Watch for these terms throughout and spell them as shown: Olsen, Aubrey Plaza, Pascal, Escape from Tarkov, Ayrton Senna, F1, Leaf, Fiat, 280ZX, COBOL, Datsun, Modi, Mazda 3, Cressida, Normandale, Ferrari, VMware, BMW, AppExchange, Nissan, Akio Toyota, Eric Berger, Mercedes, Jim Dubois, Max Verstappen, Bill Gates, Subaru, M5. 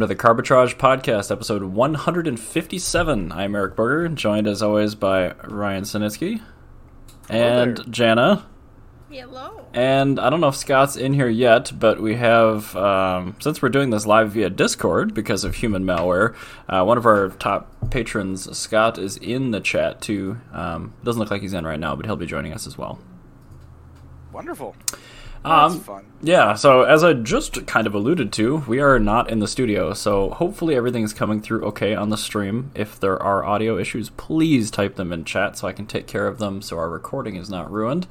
to the Carpetrage Podcast, episode 157. I'm Eric Berger, joined as always by Ryan Sinitsky and Jana. Hello. And I don't know if Scott's in here yet, but we have, since we're doing this live via Discord because of human malware, one of our top patrons, Scott, is in the chat too. Doesn't look like he's in right now, but he'll be joining us as well. Wonderful. That's fun. Yeah, so as I just kind of alluded to, we are not in the studio, so hopefully everything is coming through okay on the stream. If there are audio issues, please type them in chat so I can take care of them so our recording is not ruined.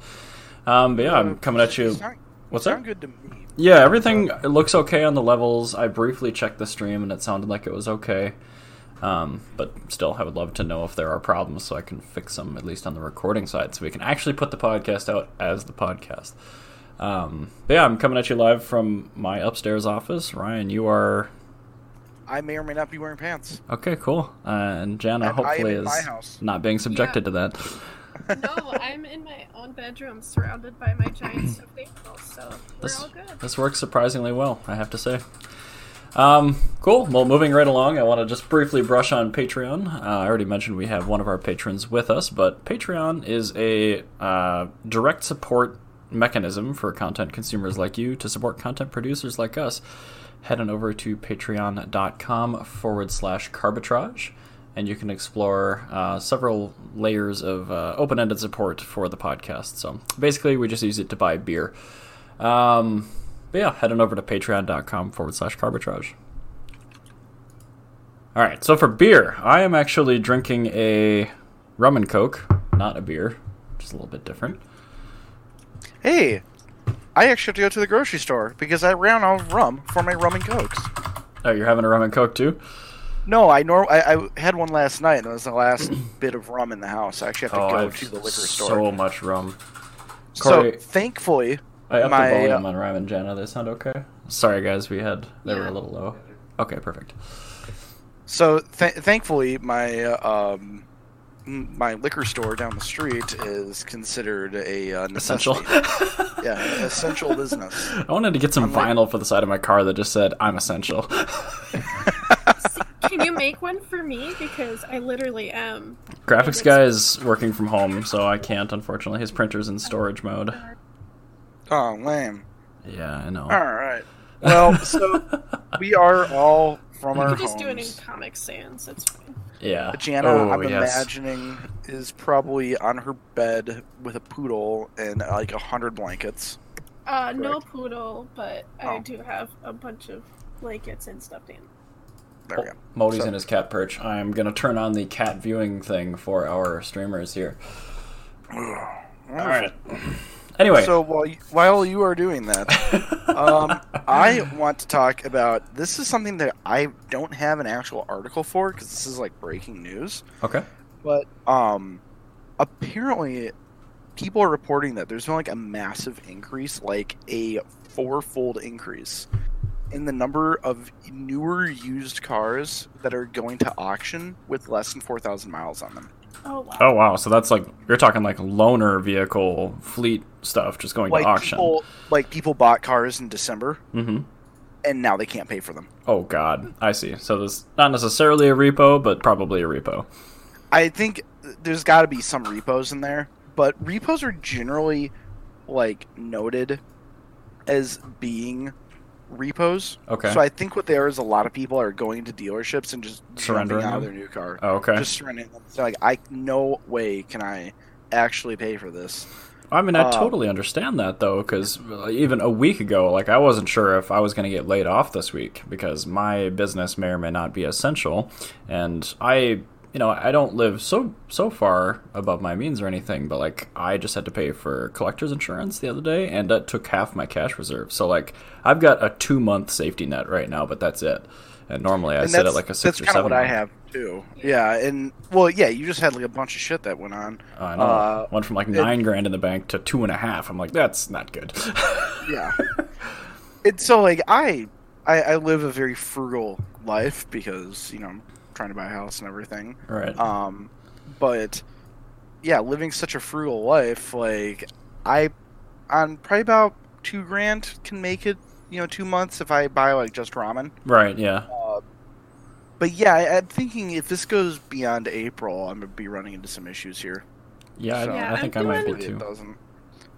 But yeah, I'm coming at you. What's that? Sound good to me. Yeah, everything it looks okay on the levels. I briefly checked the stream and it sounded like it was okay. But still, I would love to know if there are problems so I can fix them, at least on the recording side, so we can actually put the podcast out as the podcast. But yeah, I'm coming at you live from my upstairs office. Ryan, you are... I may or may not be wearing pants. Okay, cool. And Jana hopefully is not being subjected to that. No, I'm in my own bedroom surrounded by my giant soap bubbles, so we're all good. This works surprisingly well, I have to say. Cool. Well, moving right along, I want to just briefly brush on Patreon. I already mentioned we have one of our patrons with us, but Patreon is a direct support mechanism for content consumers like you to support content producers like us. Head on over to patreon.com/Carpetrage, and you can explore several layers of open-ended support for the podcast. So basically, we just use it to buy beer. But yeah, head on over to patreon.com/Carpetrage. All right, so for beer, I am actually drinking a rum and coke, not a beer, just a little bit different. Hey, I actually have to go to the grocery store because I ran out of rum for my rum and cokes. Oh, you're having a rum and coke too? No, I had one last night, and it was the last bit of rum in the house. I actually have to go to the liquor store. So much rum. Corey, so, thankfully... I upped the volume on Ryan and Jana. They sound okay? Sorry, guys. They were a little low. Okay, perfect. So, thankfully, my... my liquor store down the street is considered a essential. Yeah, essential business. I wanted to get some vinyl for the side of my car that just said, "I'm essential." Can you make one for me? Because I literally am. Graphics guy is working from home, so I can't, unfortunately. His printer's in storage mode. Oh, lame. Yeah, I know. All right. Well, so we are all from our homes. You can just do it in Comic Sans. That's fine. Yeah. But Jana, imagining, is probably on her bed with a poodle and like 100 blankets. Correct? No poodle, but I do have a bunch of blankets and stuffed animals. There we go. Modi's in his cat perch. I'm going to turn on the cat viewing thing for our streamers here. Alright. Anyway. So while you are doing that, I want to talk about, this is something that I don't have an actual article for because this is like breaking news. Okay. But apparently people are reporting that there's been like a massive increase, like a 4-fold increase in the number of newer used cars that are going to auction with less than 4,000 miles on them. Oh wow. Oh wow! So that's like you're talking like loaner vehicle fleet stuff just going to auction. People bought cars in December, and now they can't pay for them. Oh god, I see. So there's not necessarily a repo, but probably a repo. I think there's got to be some repos in there, but repos are generally like noted as being repos. Okay. So I think what they are is a lot of people are going to dealerships and just surrendering out of their new car. Oh, okay. Just surrendering them. So like, no way can I actually pay for this. I mean, I totally understand that though, because even a week ago, like I wasn't sure if I was going to get laid off this week because my business may or may not be essential, and I don't live so far above my means or anything, but like I just had to pay for collector's insurance the other day, and that took half my cash reserve. So like I've got a 2-month safety net right now, but that's it. And normally I sit at like a 6 or 7. That's kind of what I have too. Yeah, and you just had like a bunch of shit that went on. I know. Went from like $9,000 in the bank to 2.5. I'm like, that's not good. Yeah. It's so like I live a very frugal life because trying to buy a house and everything, right? But yeah, living such a frugal life, like I on probably about $2,000 can make it 2 months if I buy like just ramen, right? Yeah. But yeah, I'm thinking if this goes beyond April, I'm going to be running into some issues here. Yeah, so, yeah, I think I might be too.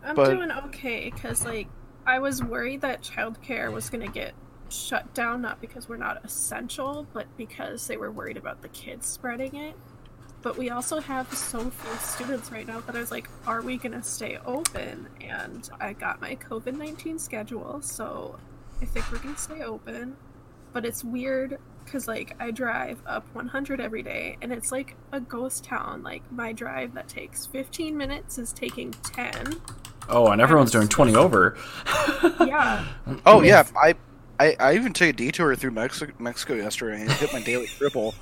I'm doing okay, because like, I was worried that childcare was going to get shut down, not because we're not essential, but because they were worried about the kids spreading it. But we also have so few students right now that I was like, are we going to stay open? And I got my COVID-19 schedule, so I think we're going to stay open. But it's weird because, like, I drive up 100 every day, and it's like a ghost town. Like, my drive that takes 15 minutes is taking 10. Oh, and everyone's doing 20 over. Yeah. Oh, yeah. I even took a detour through Mexico yesterday and hit my daily triple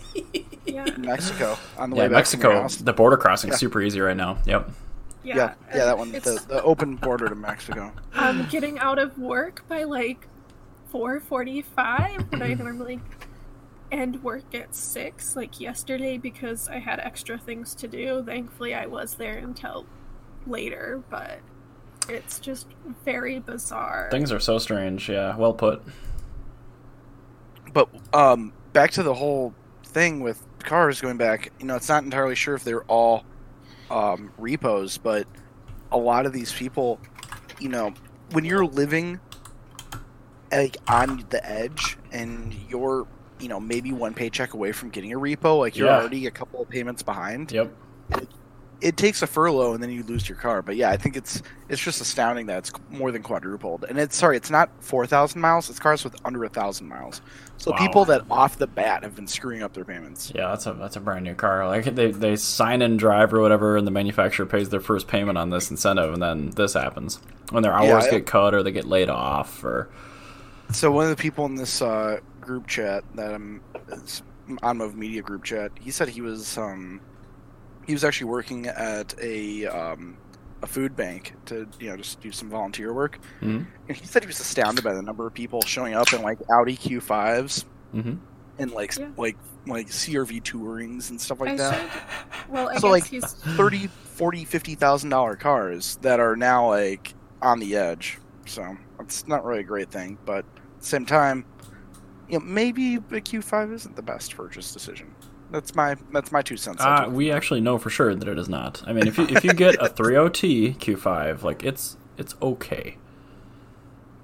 in Mexico on the way back. Yeah, Mexico, the border crossing is super easy right now. Yep. Yeah, that one, the open border to Mexico. I'm getting out of work by like 4:45 when I normally end work at 6, like yesterday, because I had extra things to do. Thankfully, I was there until later, but it's just very bizarre. Things are so strange, yeah. Well put. But back to the whole thing with cars going back, you know, it's not entirely sure if they're all repos, but a lot of these people, you know, when you're living like on the edge and you're, you know, maybe one paycheck away from getting a repo, like you're already a couple of payments behind. Yep. It takes a furlough and then you lose your car. But yeah, I think it's just astounding that it's more than quadrupled. And it's not 4,000 miles. It's cars with under 1,000 miles. So people that off the bat have been screwing up their payments. Yeah, that's a brand new car. Like they sign and drive or whatever, and the manufacturer pays their first payment on this incentive, and then this happens when their hours get cut or they get laid off. Or so one of the people in this group chat that I'm on, Move Media group chat, he said he was actually working at a food bank to, you know, just do some volunteer work. Mm-hmm. And he said he was astounded by the number of people showing up in like Audi Q5s and like CRV Tourings and stuff like that. I guess 30, 40, $50,000 cars that are now like on the edge. So it's not really a great thing, but at the same time, you know, maybe a Q5 isn't the best purchase decision. That's my 2 cents. We actually know for sure that it is not. I mean, if you get a 3.0T Q5, like it's okay.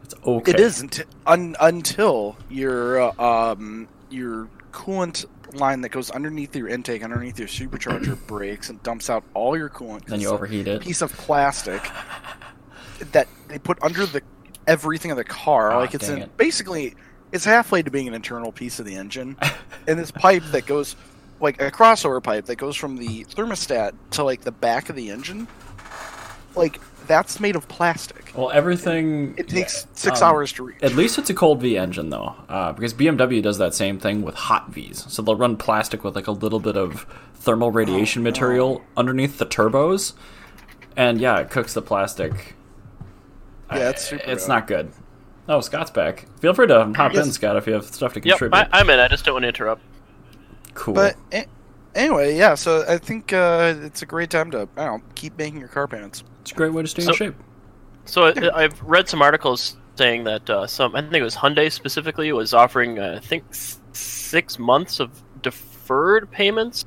It's okay. It isn't until your coolant line that goes underneath your intake, underneath your supercharger breaks and dumps out all your coolant. Then you overheat it. Piece of plastic that they put under the everything of the car, basically it's halfway to being an internal piece of the engine, and this pipe that goes. Like a crossover pipe that goes from the thermostat to like the back of the engine, like that's made of plastic. Well, everything it takes 6 hours to reach. At least it's a cold V engine though, because BMW does that same thing with hot V's. So they'll run plastic with like a little bit of thermal radiation material underneath the turbos, and yeah, it cooks the plastic. Yeah, it's not good. Oh, Scott's back. Feel free to hop in, Scott, if you have stuff to contribute. Yep, I'm in. I just don't want to interrupt. Cool. But anyway, yeah, so I think it's a great time to keep making your car payments. It's a great way to stay in shape. So I've read some articles saying that I think it was Hyundai specifically, was offering, 6 months of deferred payments.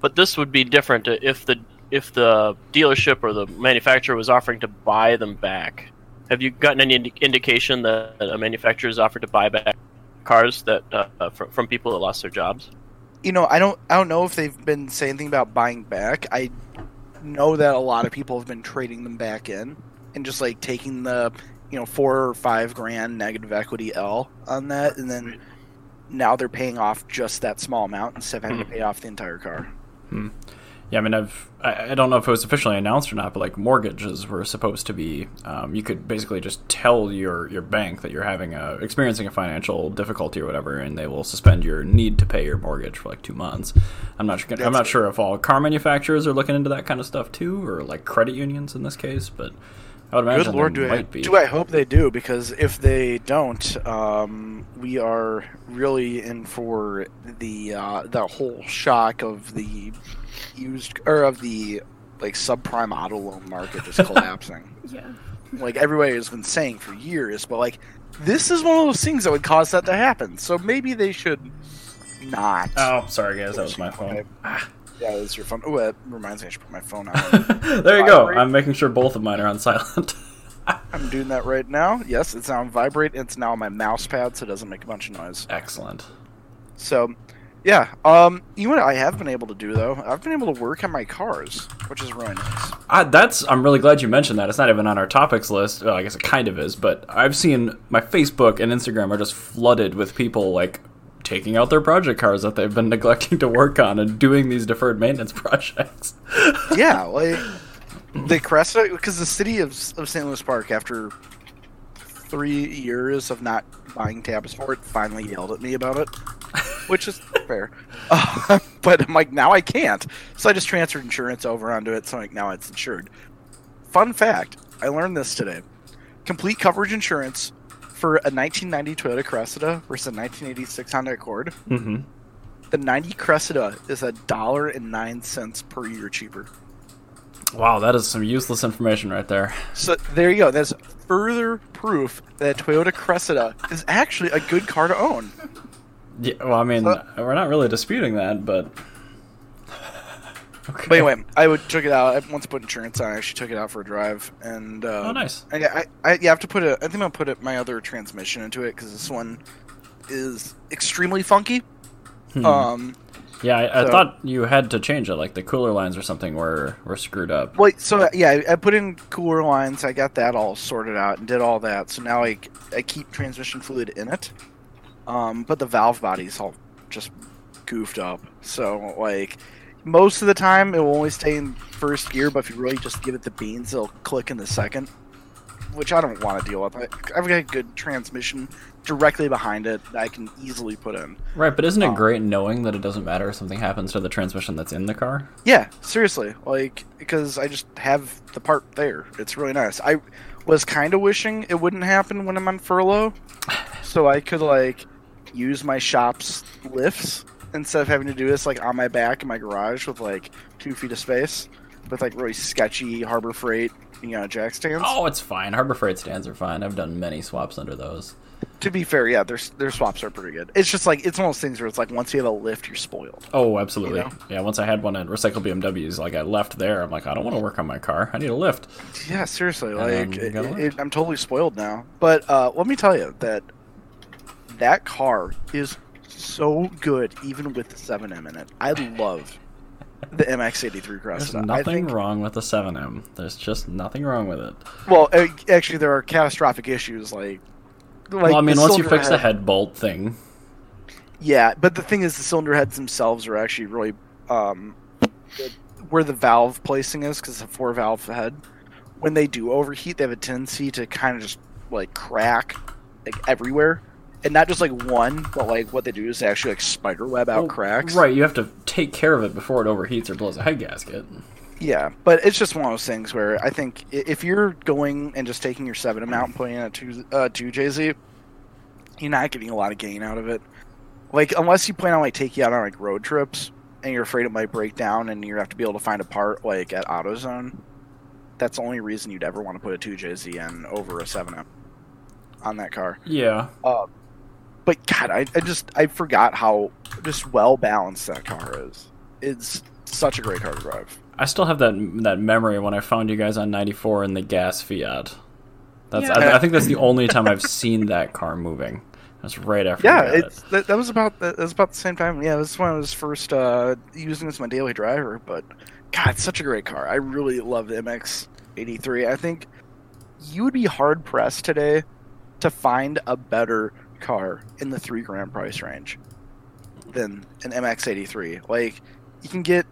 But this would be different if the dealership or the manufacturer was offering to buy them back. Have you gotten any indication that a manufacturer has offered to buy back cars that from people that lost their jobs? You know, I don't know if they've been saying anything about buying back. I know that a lot of people have been trading them back in and just like taking the, you know, $4,000 or $5,000 negative equity L on that, and then now they're paying off just that small amount instead of having to pay off the entire car. Yeah, I mean, I don't know if it was officially announced or not, but like mortgages were supposed to be, you could basically just tell your bank that you're experiencing a financial difficulty or whatever, and they will suspend your need to pay your mortgage for like 2 months. I'm not sure if all car manufacturers are looking into that kind of stuff too, or like credit unions in this case, but I would imagine they might be. Do I hope they do, because if they don't, we are really in for the whole shock of the used or of the like subprime auto loan market just collapsing. Yeah, like everybody has been saying for years, but like this is one of those things that would cause that to happen. So maybe they should not. Oh, sorry guys, that was my phone. Yeah, it was your phone. Oh, that reminds me, I should put my phone on. There you go. I'm making sure both of mine are on silent. I'm doing that right now. Yes, it's now on vibrate. It's now on my mouse pad, so it doesn't make a bunch of noise. Excellent. So, yeah. You know what I have been able to do, though? I've been able to work on my cars, which is really nice. I'm really glad you mentioned that. It's not even on our topics list. Well, I guess it kind of is, but I've seen my Facebook and Instagram are just flooded with people, like, taking out their project cars that they've been neglecting to work on and doing these deferred maintenance projects. Yeah, like the Cressida, because the city of St. Louis Park, after 3 years of not buying tabs for it, finally yelled at me about it, which is fair. But I'm like, now I can't. So I just transferred insurance over onto it, so I'm like, now it's insured. Fun fact, I learned this today. Complete coverage insurance for a 1990 Toyota Cressida versus a 1986 Honda Accord, mm-hmm. the 90 Cressida is $1.09 per year cheaper. Wow, that is some useless information right there. So there you go. That's further proof that Toyota Cressida is actually a good car to own. Yeah, well, I mean, we're not really disputing that, but... Okay. But anyway, I took it out. I once put insurance on. I actually took it out for a drive, and oh, nice. And I have to put I think I'll put my other transmission into it because this one is extremely funky. Yeah, I thought you had to change it. Like the cooler lines or something were screwed up. Well, so yeah, I put in cooler lines. I got that all sorted out and did all that. So now I keep transmission fluid in it, but the valve body's all just goofed up. So like. Most of the time, it will only stay in first gear, but if you really just give it the beans, it'll click in the second, which I don't want to deal with. I've got a good transmission directly behind it that I can easily put in. Right, but isn't it great knowing that it doesn't matter if something happens to the transmission that's in the car? Yeah, seriously, like because I just have the part there. It's really nice. I was kind of wishing it wouldn't happen when I'm on furlough, so I could like use my shop's lifts. Instead of having to do this like on my back in my garage with like 2 feet of space with like really sketchy Harbor Freight, you know, jack stands. Oh, it's fine. Harbor Freight stands are fine. I've done many swaps under those. To be fair, yeah, their swaps are pretty good. It's just like it's one of those things where it's like once you have a lift, you're spoiled. Oh, absolutely. You know? Yeah, once I had one at Recycle BMWs, like I left there. I'm like, I don't want to work on my car. I need a lift. Yeah, seriously. And like I'm totally spoiled now. But let me tell you that car is so good, even with the 7M in it. I love the MX83 Cressida. There's nothing wrong with the 7M. There's just nothing wrong with it. Well, actually, there are catastrophic issues. Well, I mean, once you fix the head bolt thing. Yeah, but the thing is, the cylinder heads themselves are actually really... where the valve placing is, because it's a four-valve head. When they do overheat, they have a tendency to kind of just, like, crack like everywhere. And not just, like, one, but, like, what they do is they actually, like, spiderweb out cracks. Right, you have to take care of it before it overheats or blows a head gasket. Yeah, but it's just one of those things where I think if you're going and just taking your 7M out and putting in a 2JZ, you're not getting a lot of gain out of it. Like, unless you plan on, like, taking out on, like, road trips and you're afraid it might break down and you have to be able to find a part, like, at AutoZone, that's the only reason you'd ever want to put a 2JZ in over a 7M on that car. Yeah. But God, I forgot how just well balanced that car is. It's such a great car to drive. I still have that memory when I found you guys on 94 in the gas Fiat. I think that's the only time I've seen that car moving. That's right after. Yeah, that was about the same time. Yeah, this one I was first using as my daily driver. But God, it's such a great car. I really love the MX-83. I think you would be hard pressed today to find a better car in the $3,000 price range than an MX-83. Like, you can get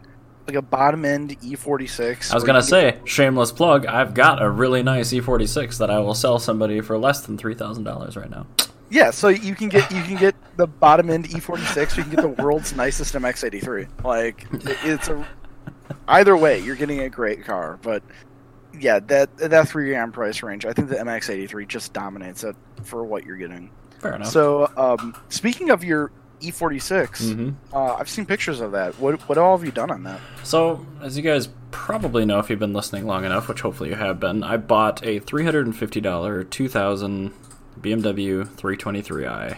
like a bottom end E46. I was gonna say, shameless plug, I've got a really nice E46 that I will sell somebody for less than $3,000 right now. Yeah, so you can get the bottom end E46. You can get the world's nicest MX-83. Like, it's either way, you're getting a great car. But yeah, that $3,000 price range, I think the MX-83 just dominates it for what you're getting. Fair enough. So, speaking of your E46, mm-hmm. I've seen pictures of that. What all have you done on that? So, as you guys probably know if you've been listening long enough, which hopefully you have been, I bought a $350 2000 BMW 323i.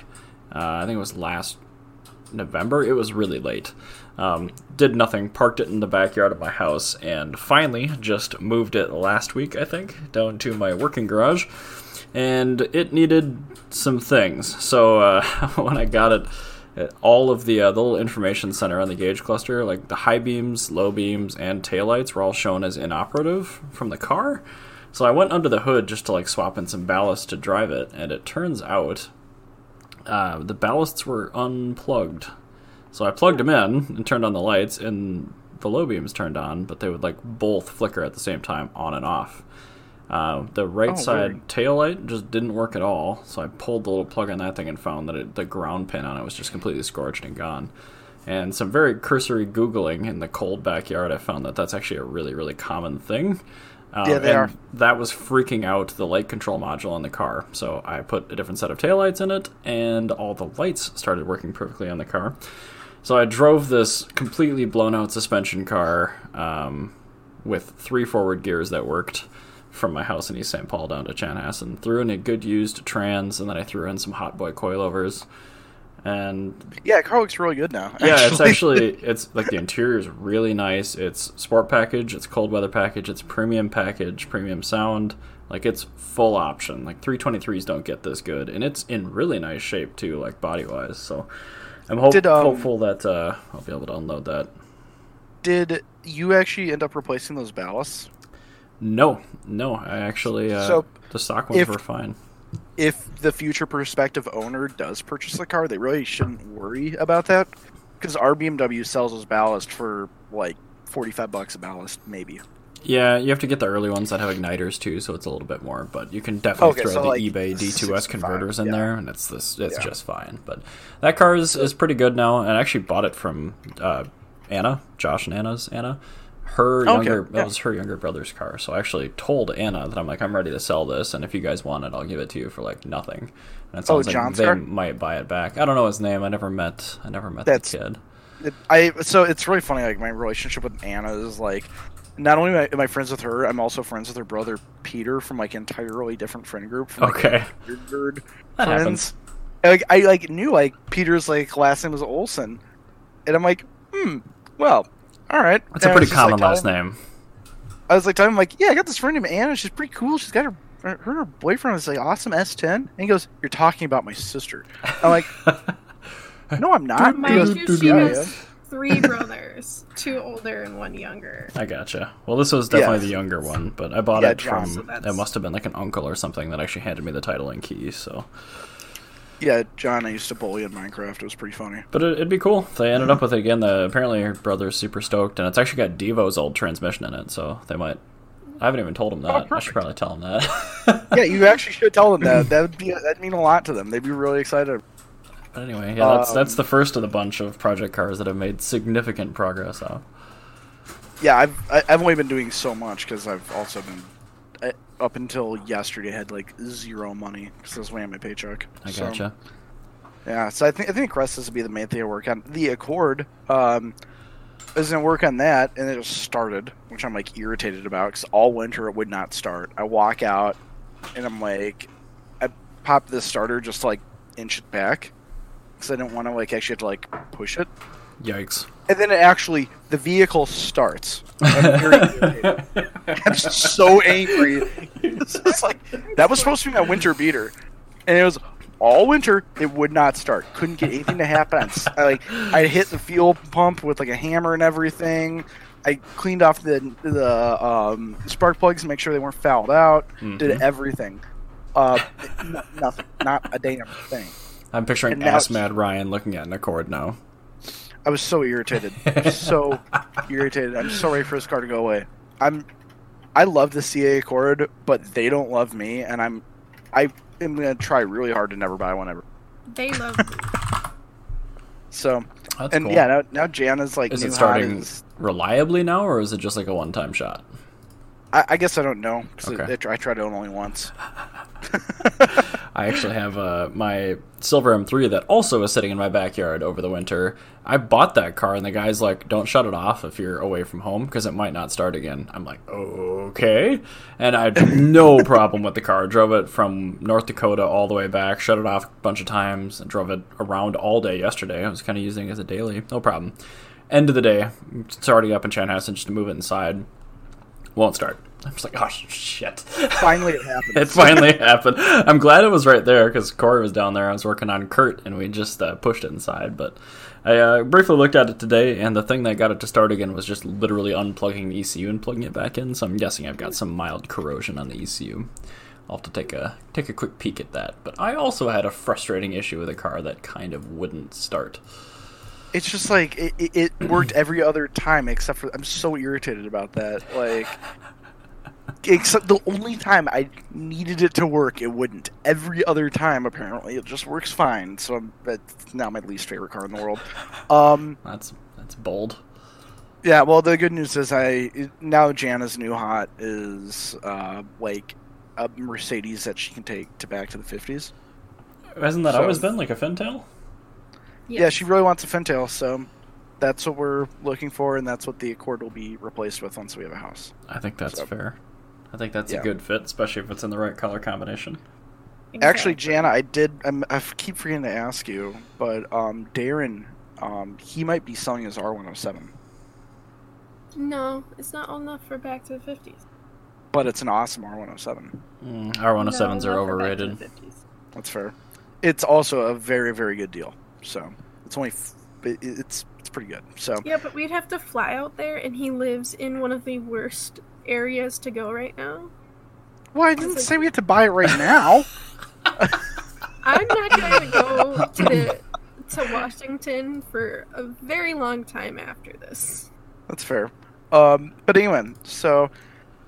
I think it was last November. It was really late. Did nothing, parked it in the backyard of my house, and finally just moved it last week, I think, down to my working garage. And it needed some things. So when I got it, all of the little information center on the gauge cluster, like the high beams, low beams, and taillights were all shown as inoperative from the car. So I went under the hood just to like swap in some ballast to drive it, and it turns out the ballasts were unplugged. So I plugged them in and turned on the lights, and the low beams turned on, but they would like both flicker at the same time, on and off. The right side taillight just didn't work at all, so I pulled the little plug on that thing and found that the ground pin on it was just completely scorched and gone. And some very cursory Googling in the cold backyard, I found that that's actually a really, really common thing. Yeah, they are. That was freaking out the light control module on the car. So I put a different set of taillights in it, and all the lights started working perfectly on the car. So I drove this completely blown-out suspension car with 3 forward gears that worked from my house in East St. Paul down to Chanhassen, and threw in a good used trans, and then I threw in some hot boy coilovers. And yeah, the car looks really good now. Actually. Yeah, it's like the interior is really nice. It's sport package, it's cold weather package, it's premium package, premium sound. Like, it's full option. Like, 323s don't get this good, and it's in really nice shape too, like body wise. So I'm hopeful that I'll be able to unload that. Did you actually end up replacing those ballasts? No, I actually the stock ones were fine. If the future prospective owner does purchase the car, they really shouldn't worry about that, because our BMW sells those ballast for like $45 a ballast, maybe. Yeah, you have to get the early ones that have igniters too, so it's a little bit more. But you can definitely throw the like eBay D2S converters in there, and it's just fine. But that car is pretty good now, and I actually bought it from Anna, Josh and Anna's Anna. That was her younger brother's car. So I actually told Anna that I'm like, I'm ready to sell this, and if you guys want it, I'll give it to you for like nothing. And it sounds like they might buy it back. I don't know his name. I never met the kid. So it's really funny. Like, my relationship with Anna is like, not only am I friends with her, I'm also friends with her brother Peter from like entirely different friend group. From, like, weird that friends. Happens. I like knew like Peter's like last name was Olsen, and I'm like, well. All right. It's a pretty common last name. I was like telling him, like, yeah, I got this friend named Anna. She's pretty cool. She's got her boyfriend is like awesome S10. And he goes, "You're talking about my sister." I'm like, "No, I'm not." He goes, "She has 3 brothers, 2 older and 1 younger." I gotcha. Well, this was definitely the younger one, but I bought it from. It must have been like an uncle or something that actually handed me the title and keys. So. Yeah, Jana used to bully in Minecraft. It was pretty funny. But it'd be cool. They ended up with it again. Apparently her brother's super stoked, and it's actually got Devo's old transmission in it, so they might... I haven't even told him that. I should probably tell him that. Yeah, you actually should tell them that. That'd mean a lot to them. They'd be really excited. But anyway, yeah, that's the first of the bunch of project cars that have made significant progress on. Yeah, I've only been doing so much because I've also been... up until yesterday, I had like zero money because I was waiting on my paycheck. I gotcha. Yeah, so I think Cressida's would be the main thing I work on. The Accord is going to work on that, and it just started, which I'm like irritated about because all winter it would not start. I walk out, and I'm like, I pop this starter just to like inch it back because I didn't want to like actually have to like push it. Yikes. And then the vehicle starts. I'm very irritated. I'm so angry. It's just like, that was supposed to be my winter beater. And it was all winter, it would not start. Couldn't get anything to happen. I hit the fuel pump with like a hammer and everything. I cleaned off the spark plugs to make sure they weren't fouled out. Mm-hmm. Did everything. Nothing. Not a damn thing. I'm picturing ass-mad Ryan looking at an Accord now. I was so irritated. I'm so ready for this car to go away. I love the CA Accord, but they don't love me, and I am going to try really hard to never buy one ever. They love me. So, that's cool. Yeah, now Jana's like... Is it starting reliably now, or is it just like a one-time shot? I guess I don't know, because I tried it only once. I actually have my silver M3 that also is sitting in my backyard over the winter. I bought that car, and the guy's like, don't shut it off if you're away from home because it might not start again. I'm like, okay. And I had no problem with the car. Drove it from North Dakota all the way back, shut it off a bunch of times, and drove it around all day yesterday. I was kind of using it as a daily. No problem. End of the day, starting up in Chanhassen just to move it inside. Won't start. I'm just like, oh, shit. Finally it happened. It finally happened. I'm glad it was right there because Corey was down there. I was working on Kurt, and we just pushed it inside. But I briefly looked at it today, and the thing that got it to start again was just literally unplugging the ECU and plugging it back in. So I'm guessing I've got some mild corrosion on the ECU. I'll have to take a quick peek at that. But I also had a frustrating issue with a car that kind of wouldn't start. It's just like it worked every other time except for I'm so irritated about that. Like... Except the only time I needed it to work, it wouldn't. Every other time, apparently, it just works fine. So that's not my least favorite car in the world. That's bold. Yeah, well, the good news is now Jana's new hot is like a Mercedes that she can take to back to the 50s. Hasn't that always been like a Fintail? Yes. Yeah, she really wants a Fintail, so... That's what we're looking for, and that's what the Accord will be replaced with once we have a house. I think that's fair. I think that's a good fit, especially if it's in the right color combination. Exactly. Actually, Jana, I keep forgetting to ask you, but Darren, he might be selling his R107. No, it's not old enough for back to the 50s. But it's an awesome R107. R107s are overrated. That's fair. It's also a very, very good deal. So it's only... It's pretty good. So yeah, but we'd have to fly out there, and he lives in one of the worst areas to go right now. Well, I didn't say we had to buy it right now. I'm not going to go to Washington for a very long time after this. That's fair. But anyway, so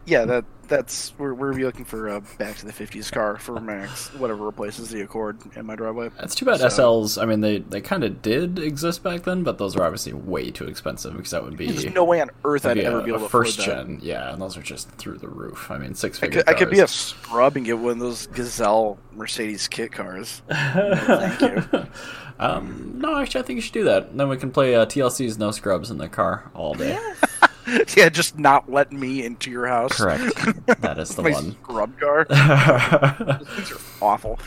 yeah, that's we're looking for a back to the 50s car for Max, whatever replaces the Accord in my driveway. That's too bad. So. SLs, I mean, they kind of did exist back then, but those were obviously way too expensive because that would be... There's no way on earth I'd ever be able to afford that. First gen, yeah, and those are just through the roof. I mean, six-figure cars. I could be a scrub and get one of those Gazelle Mercedes kit cars. No, thank you. No, actually, I think you should do that. Then we can play TLC's No Scrubs in the car all day. Yeah. Yeah, just not let me into your house. Correct. That is the my one. Scrub car. These are awful.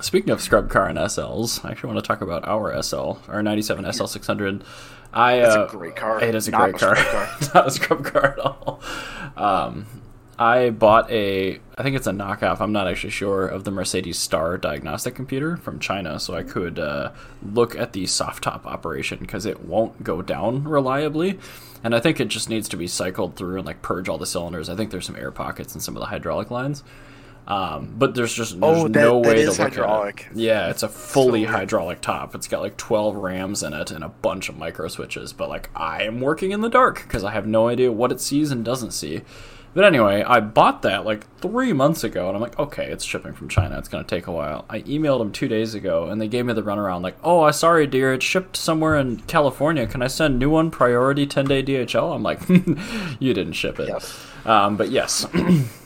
Speaking of scrub car and SLs, I actually want to talk about our SL, our 97 SL 600. That's a great car. It is a great car. It's not a scrub car at all. I bought I think it's a knockoff, I'm not actually sure, of the Mercedes Star diagnostic computer from China, so I could look at the soft top operation, because it won't go down reliably, and I think it just needs to be cycled through and like purge all the cylinders. I think there's some air pockets in some of the hydraulic lines, but there's just no way to look hydraulic. At it. Yeah, it's a fully hydraulic top. It's got like 12 rams in it and a bunch of micro switches, but like I am working in the dark, because I have no idea what it sees and doesn't see. But anyway, I bought that like 3 months ago, and I'm like, okay, it's shipping from China. It's going to take a while. I emailed them 2 days ago, and they gave me the runaround, like, oh, sorry, dear, it shipped somewhere in California. Can I send new one priority 10-day DHL? I'm like, you didn't ship it. Yes. But yes,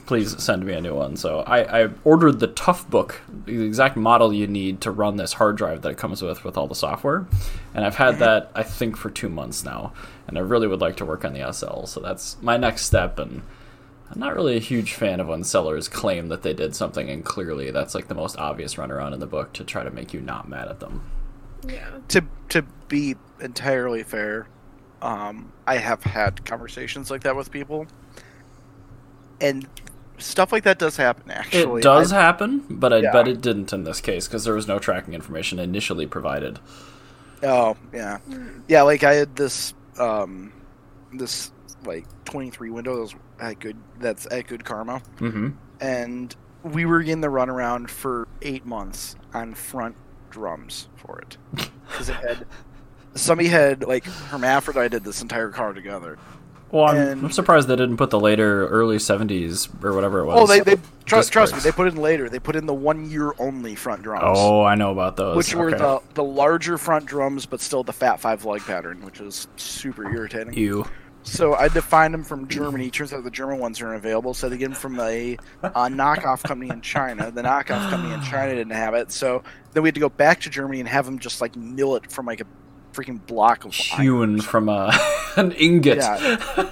please send me a new one. So I ordered the Toughbook, the exact model you need to run this hard drive that it comes with all the software. And I've had that, I think, for 2 months now, and I really would like to work on the SL. So that's my next step, and... I'm not really a huge fan of when sellers claim that they did something, and clearly that's like the most obvious runaround in the book to try to make you not mad at them. Yeah. To be entirely fair, I have had conversations like that with people, and stuff like that does happen, actually. It does happen, but I bet it didn't in this case, because there was no tracking information initially provided. Oh, yeah. Yeah, like I had this, like 23 windows at Good Karma, and we were in the runaround for 8 months on front drums for it, because it had somebody had like hermaphrodite did this entire car together. Well, I'm surprised they didn't put the later early 70s or whatever it was. Oh, they trust me, they put in later. They put in the 1 year only front drums. Oh, I know about those. Which were the larger front drums, but still the fat five leg pattern, which is super irritating. Ew. So I defined them from Germany. Turns out the German ones aren't available, so they get them from a knockoff company in China. The knockoff company in China didn't have it, so then we had to go back to Germany and have them just like mill it from like a freaking block of hewn from an ingot. Yeah.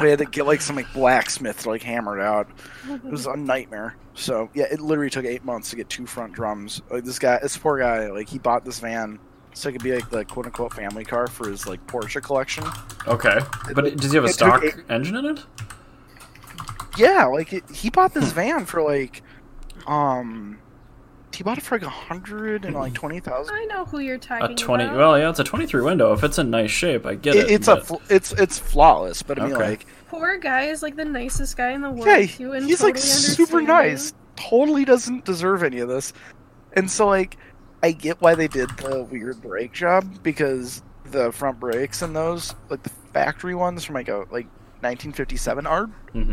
We had to get like some like blacksmith to like hammer it out. It was a nightmare. So yeah, it literally took 8 months to get 2 front drums. Like this poor guy, like he bought this van so it could be like the quote unquote family car for his like Porsche collection. Okay, but does he have a stock engine in it? Yeah, like he bought this van for like he bought it for like 120,000. I know who you're talking about. Well, yeah, it's a 23 window. If it's in nice shape, I get it. It's flawless, but I mean, like, poor guy is like the nicest guy in the world. Yeah, he's like super nice. Totally doesn't deserve any of this, and so like, I get why they did the weird brake job, because the front brakes and those, like the factory ones from like 1957 are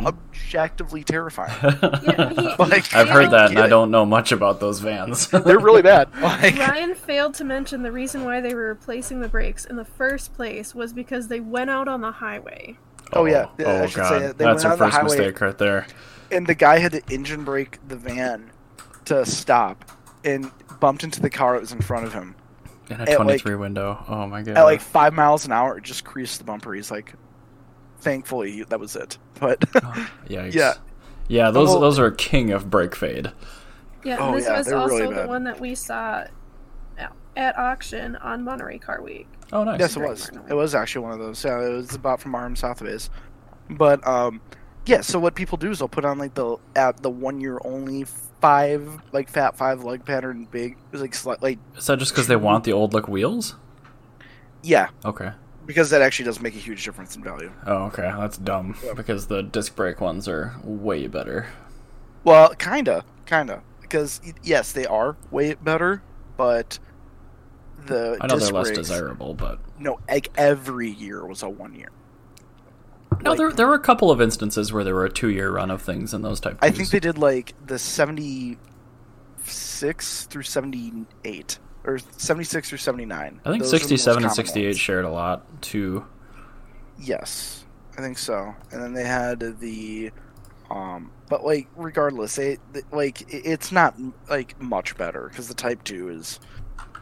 objectively terrifying. Yeah, I've heard that, and I don't know much about those vans. They're really bad. Like, Ryan failed to mention the reason why they were replacing the brakes in the first place was because they went out on the highway. Say they that's went our out first on the highway, mistake right there. And the guy had to engine brake the van to stop, and bumped into the car that was in front of him. In a 23 window. Oh my god! At like 5 miles an hour, it just creased the bumper. He's like. Thankfully, that was it. But yeah, those are king of brake fade. Yeah, and this was also really the one that we saw at auction on Monterey Car Week. Oh, nice. Yes, it was. Monterey. It was actually one of those. Yeah, it was about from RM South Bays. But yeah, so what people do is they'll put on like the 1 year only 5 like Fat 5 lug pattern big like. Is that just because they want the old look wheels? Yeah. Okay. Because that actually does make a huge difference in value. Oh, okay. That's dumb. Yeah. Because the disc brake ones are way better. Well, kinda. Because, yes, they are way better, but the I know disc they're less brakes, desirable, but... No, like every year was a 1 year. No, like, there were a couple of instances where there were a 2 year run of things in those type of things. I think they did, like, the 76 through 78... Or 76 through 79. I think those 67 and 68 ones. Shared a lot, too. Yes, I think so. And then they had the... but, like, regardless, it's not, like, much better, because the Type 2 is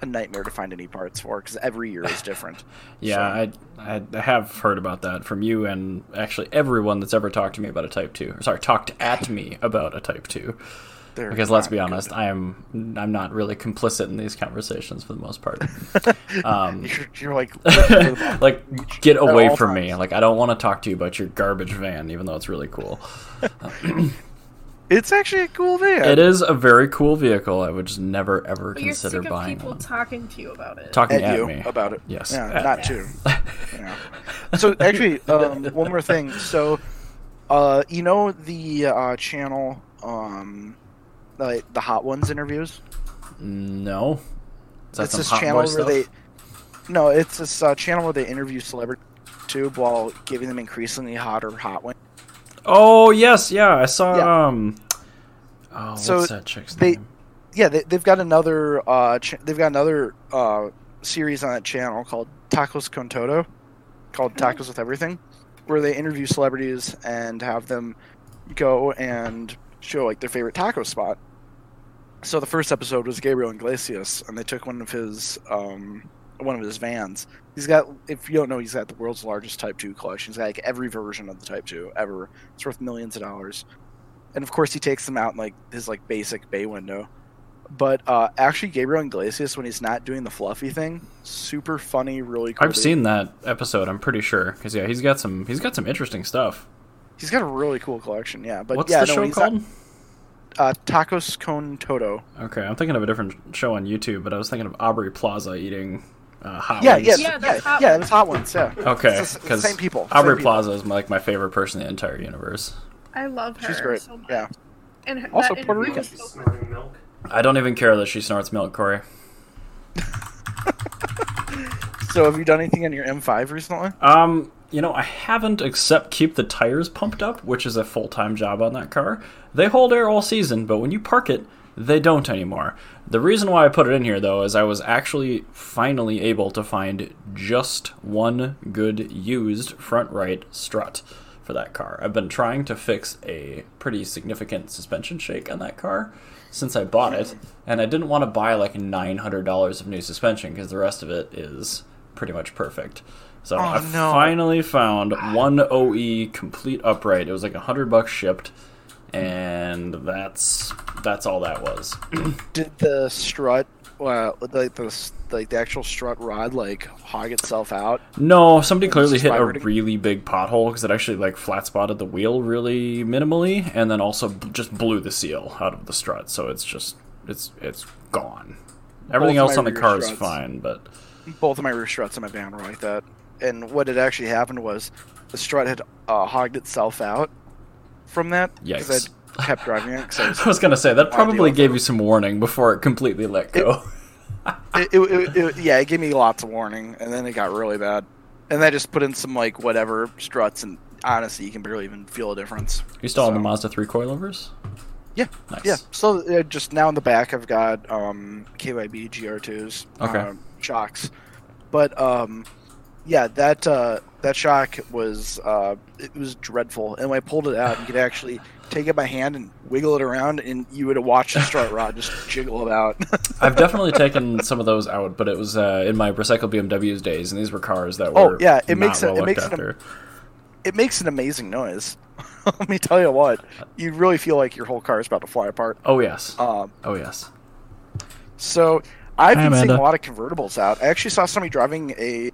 a nightmare to find any parts for, because every year is different. Yeah, so. I have heard about that from you and actually everyone that's ever talked to me about a Type 2. Sorry, talked at me about a Type 2. They're because let's be honest, good. I'm not really complicit in these conversations for the most part. You're like, like get away from me! Like I don't want to talk to you about your garbage van, even though it's really cool. It's actually a cool van. It is a very cool vehicle. I would just never ever consider buying. People talking to you about it, talking at you me about it. Yes, yeah, not you. Yeah. So actually, one more thing. So, you know the channel. The Hot Ones interviews? No. It's this channel where stuff? It's this channel where they interview celebrities too, while giving them increasingly hotter hot ones. Oh yes, yeah, I saw. Yeah. What's that chick's name? Yeah, they've got another. They've got another series on that channel called Tacos Con Todo, called Tacos with Everything, where they interview celebrities and have them go and show like their favorite taco spot. So the first episode was Gabriel Iglesias, and they took one of his vans. He's got, if you don't know, he's got the world's largest Type 2 collection. He's got like every version of the Type 2 ever. It's worth millions of dollars. And of course, he takes them out in like his like basic bay window. But actually, Gabriel Iglesias, when he's not doing the fluffy thing, super funny, really cool. I've seen that episode. I'm pretty sure, because yeah, he's got some interesting stuff. He's got a really cool collection, yeah. But what's the show called? Tacos Con Todo. Okay, I'm thinking of a different show on YouTube, but I was thinking of Aubrey Plaza eating hot ones. Yeah, it's Hot Ones, yeah. Okay, because the same people. Aubrey Plaza is like my favorite person in the entire universe. I love her. She's great. So much. Yeah. And also Puerto Rican. I don't even care that she snorts milk, Corey. So, have you done anything on your M5 recently? I haven't, except keep the tires pumped up, which is a full-time job on that car. They hold air all season, but when you park it, They don't anymore. The reason why I put it in here, though, is I was actually finally able to find just one good used front right strut for that car. I've been trying to fix a pretty significant suspension shake on that car since I bought it, and I didn't want to buy like $900 of new suspension because the rest of it is pretty much perfect. So finally found one OE complete upright. It was like $100 shipped. And that's all that was. Did the strut, the actual strut rod, hog itself out? No, somebody clearly hit a really big pothole because it actually flat spotted the wheel really minimally, and then also just blew the seal out of the strut. So it's gone. Everything else on the car is fine, but both of my rear struts on my van were like that. And what had actually happened was the strut had hogged itself out. From that, because I kept driving it. I was gonna say that probably gave you some warning before it completely let go. It gave me lots of warning, and then it got really bad. And I just put in some whatever struts, and honestly, you can barely even feel a difference. You still on the Mazda 3 coilovers? Yeah, nice. Yeah. So just now in the back, I've got KYB GR2s, shocks, but yeah, that shock was it was dreadful. And when I pulled it out, you could actually take it by hand and wiggle it around, and you would have watched the strut rod just jiggle about. I've definitely taken some of those out, but it was in my recycled BMW's days, and these were cars that were it makes an amazing noise. Let me tell you what, you really feel like your whole car is about to fly apart. Oh yes. So I've been seeing a lot of convertibles out. I actually saw somebody driving a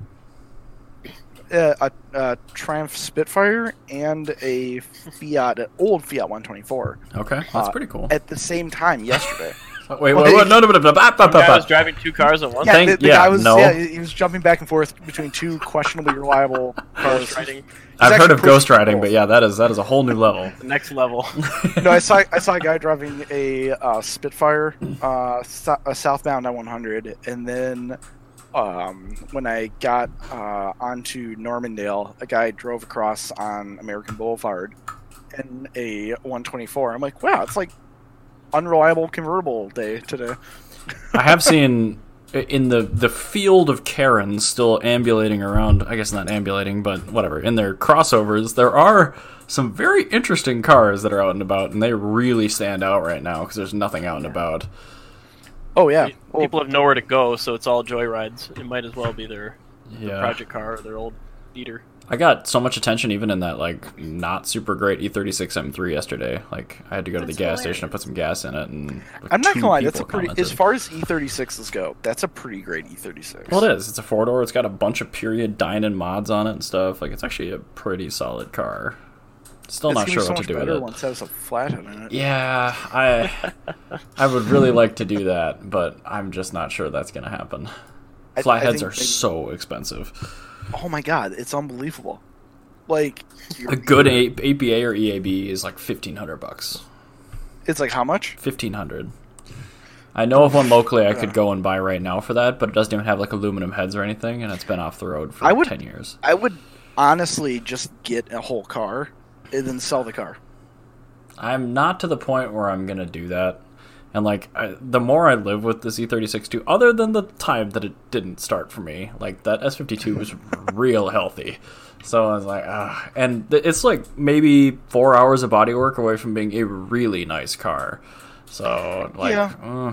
Triumph Spitfire and a Fiat, an old Fiat 124. Okay, that's pretty cool. At the same time yesterday. Wait, no. The guy was driving two cars at once? Yeah, he was jumping back and forth between two questionably reliable cars. I've heard of ghost riding, cool. But yeah, that is a whole new level. The next level. No, I saw a guy driving a Spitfire, a southbound I-100, and then... when I got onto Normandale, a guy drove across on American Boulevard in a 124. I'm like, wow, it's unreliable convertible day today. I have seen in the field of Karens still ambulating around, I guess not ambulating, but whatever, in their crossovers, there are some very interesting cars that are out and about, and they really stand out right now because there's nothing out and about. Oh yeah, people have nowhere to go, so it's all joyrides. It might as well be their project car or their old beater. I got so much attention even in that not super great E36 M3 yesterday. I had to go to the gas station and put some gas in it. And I'm not gonna lie, that's a pretty commented. As far as E36s go, that's a pretty great E36. Well, it is. It's a 4-door. It's got a bunch of period Dynan mods on it and stuff. It's actually a pretty solid car. Still not sure what to do with it. Once has a flathead in it. Yeah, I would really like to do that, but I'm just not sure that's going to happen. Flatheads are so expensive. Oh my god, it's unbelievable. A good APA or EAB is $1,500. It's how much? $1,500. I know of one locally I could go and buy right now for that, but it doesn't even have aluminum heads or anything, and it's been off the road for 10 years. I would honestly just get a whole car. And then sell the car. I'm not to the point where I'm going to do that. And, the more I live with this E36-2, other than the time that it didn't start for me, that S52 was real healthy. So I was like, ah. And it's, maybe 4 hours of bodywork away from being a really nice car. So,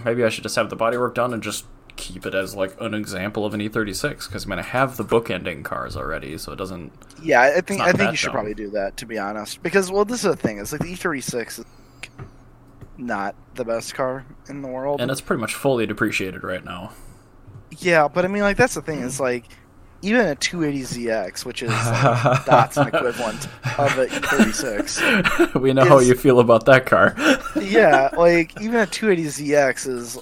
maybe I should just have the bodywork done and just keep it as, an example of an E36. Because, I have the bookending cars already, so it doesn't... Yeah, I think you should probably do that, to be honest. Because, this is the thing. It's the E36 is not the best car in the world. And it's pretty much fully depreciated right now. Yeah, but, that's the thing. It's, even a 280ZX, which is Datsun equivalent of an E36. We know how you feel about that car. Yeah, even a 280ZX is,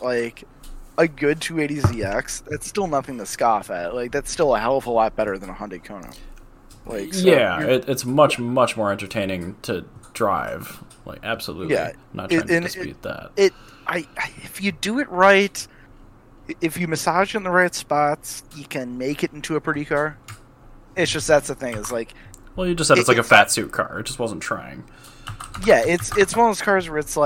a good 280ZX. It's still nothing to scoff at. That's still a hell of a lot better than a Hyundai Kona. It's much, much more entertaining to drive. Absolutely. Yeah, I'm not trying to dispute that. If you do it right, if you massage it in the right spots, you can make it into a pretty car. It's just that's the thing. It's well, you just said it's a fat suit car. It just wasn't trying. Yeah, it's one of those cars where it's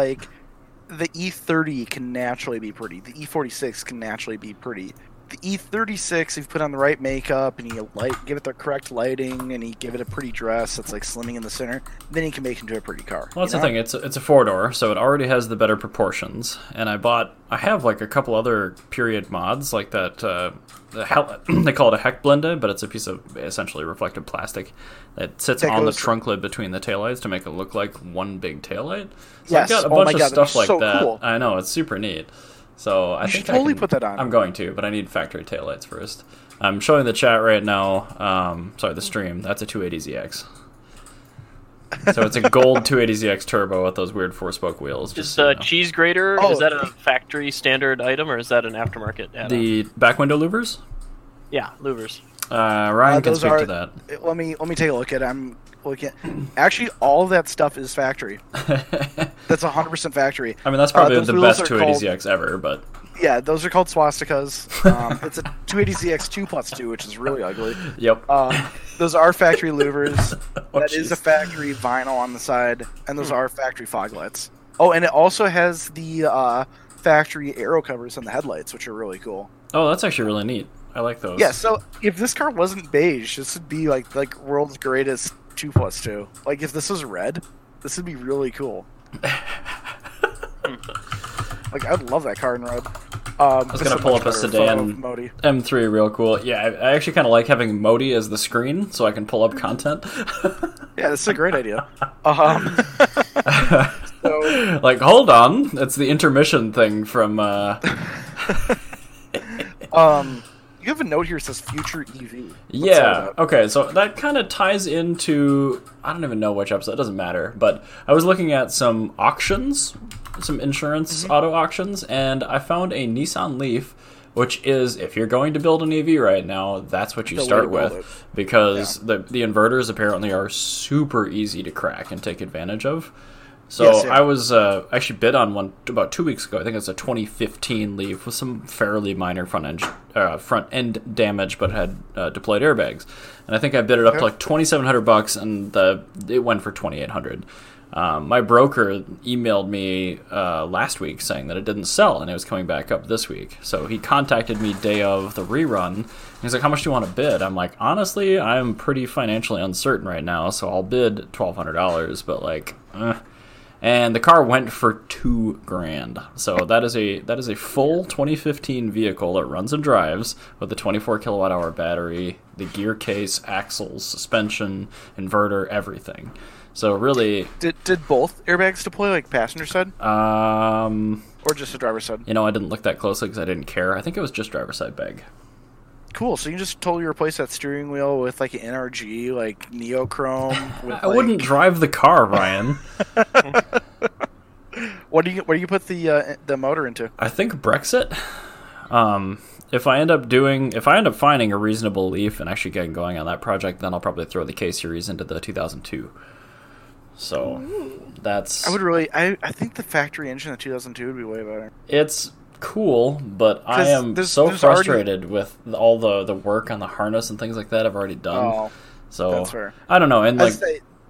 the E30 can naturally be pretty. The E46 can naturally be pretty. The E36, if you put on the right makeup and you give it the correct lighting and you give it a pretty dress that's like slimming in the center, then you can make it into a pretty car. Well, that's the thing. It's a four-door, so it already has the better proportions. And I have like a couple other period mods like that. They call it a heck blende, but it's a piece of essentially reflective plastic that sits on the trunk lid between the taillights to make it look like one big taillight. So yes. I've got a bunch of stuff like that. Cool. I know, it's super neat. So I think totally put that on. I'm going to, but I need factory taillights first. I'm showing the chat right now. Sorry, the stream. That's a 280ZX. So it's a gold 280ZX turbo with those weird four-spoke wheels. Is the cheese grater, is that a factory standard item, or is that an aftermarket add-on? The back window louvers? Yeah, louvers. Ryan can speak to that. Let me take a look at it. I'm looking. Actually, all of that stuff is factory. That's 100% factory. I mean, that's probably the best 280ZX ever, but... Yeah, those are called swastikas. It's a 280ZX 2+2, which is really ugly. Yep. Those are factory louvers. Is a factory vinyl on the side, and those are factory fog lights. Oh, and it also has the factory aero covers on the headlights, which are really cool. Oh, that's actually really neat. I like those. Yeah, so if this car wasn't beige, this would be like world's greatest 2+2. Like, if this was red, this would be really cool. Like, I'd love that car and road. I was going to pull up a sedan M3 real cool. Yeah, I actually kind of like having Modi as the screen so I can pull up content. Yeah, that's a great idea. So, like, hold on. It's the intermission thing from... you have a note here that says future EV. What's yeah, okay, so that kind of ties into... I don't even know which episode. It doesn't matter. But I was looking at some auctions... some insurance auto auctions, and I found a Nissan Leaf, which is, if you're going to build an EV right now, that's what you start with, because the inverters apparently are super easy to crack and take advantage of. So I was actually bid on one about 2 weeks ago. I think it's a 2015 Leaf with some fairly minor front end damage, but had deployed airbags, and I think I bid it up to like $2,700, and it went for $2,800. My broker emailed me last week saying that it didn't sell and it was coming back up this week. So he contacted me day of the rerun. He's like, how much do you want to bid? I'm like, honestly, I'm pretty financially uncertain right now, so I'll bid $1,200. But like, and the car went for $2,000. So that is a full 2015 vehicle that runs and drives with a 24 kilowatt hour battery, the gear case, axles, suspension, inverter, everything. So really, did both airbags deploy, like passenger side, or just the driver's side? You know, I didn't look that closely because I didn't care. I think it was just driver's side bag. Cool. So you can just totally replace that steering wheel with like an NRG, like neochrome. With, I wouldn't drive the car, Ryan. What do you put the motor into? I think Brexit. If I end up finding a reasonable Leaf and actually getting going on that project, then I'll probably throw the K series into the 2002. So that's... I think the factory engine of 2002 would be way better. It's cool, but I am so frustrated with all the work on the harness and things like that I've already done. Oh, so that's fair. I don't know. And like,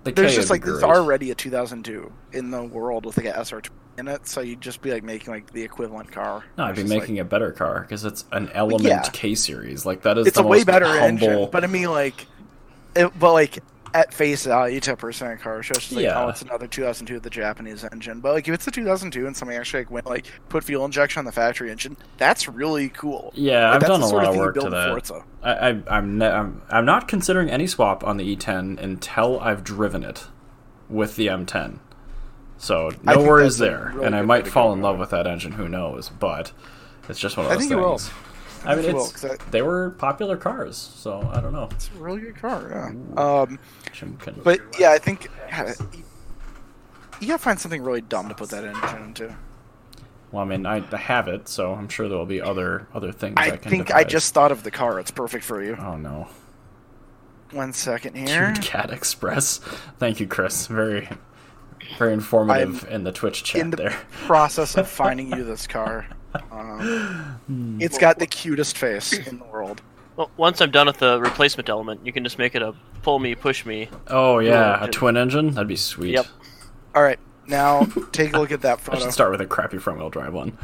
there's already a 2002 in the world with like an SR2 in it, so you'd just be like making like the equivalent car. No, I'd be making a better car because it's an Element K series. Like that is it's the a way better humble... engine. But I mean, like, at face value to a percent car show, it's just like, oh, it's another 2002 with the Japanese engine. But like, if it's the 2002 and somebody actually like went like put fuel injection on the factory engine, that's really cool. Yeah, like, I've done a lot of work to that. I'm not considering any swap on the E10 until I've driven it with the M10. So no worries there, really, and I might fall in love with that engine. Who knows? But it's just one of those things. They were popular cars, so I don't know. It's a really good car, yeah. But yeah, I think you gotta find something really dumb to put that engine into. Well, I mean, I have it, so I'm sure there will be other things I can think devise. I just thought of the car. It's perfect for you. Oh no. 1 second here. Cute Cat Express. Thank you, Chris. Very, very informative in the Twitch chat. In the process of finding you this car. It's got the cutest face in the world. Well, once I'm done with the replacement element, you can just make it a pull me, push me. Oh yeah, a twin engine? That'd be sweet. Yep. All right, Now, take a look at that photo. I should start with a crappy front-wheel drive one.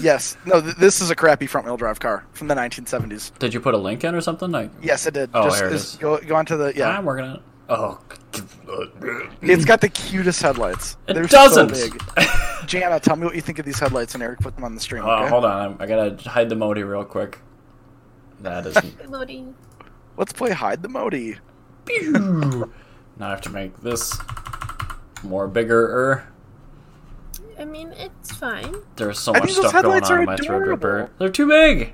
Yes. No, this is a crappy front-wheel drive car from the 1970s. Did you put a link in or something? Yes, I did. Oh, just, here it is. Go on to the... Yeah. I'm working on it. Oh. It's got the cutest headlights. They're so big. Jana, tell me what you think of these headlights, and Eric put them on the stream, okay? Hold on. I got to hide the Modi real quick. That isn't... Modi. Let's play Hide the Modi. Now I have to make this... more bigger. I mean, it's fine. There's so much stuff going on in my throat. They're too big.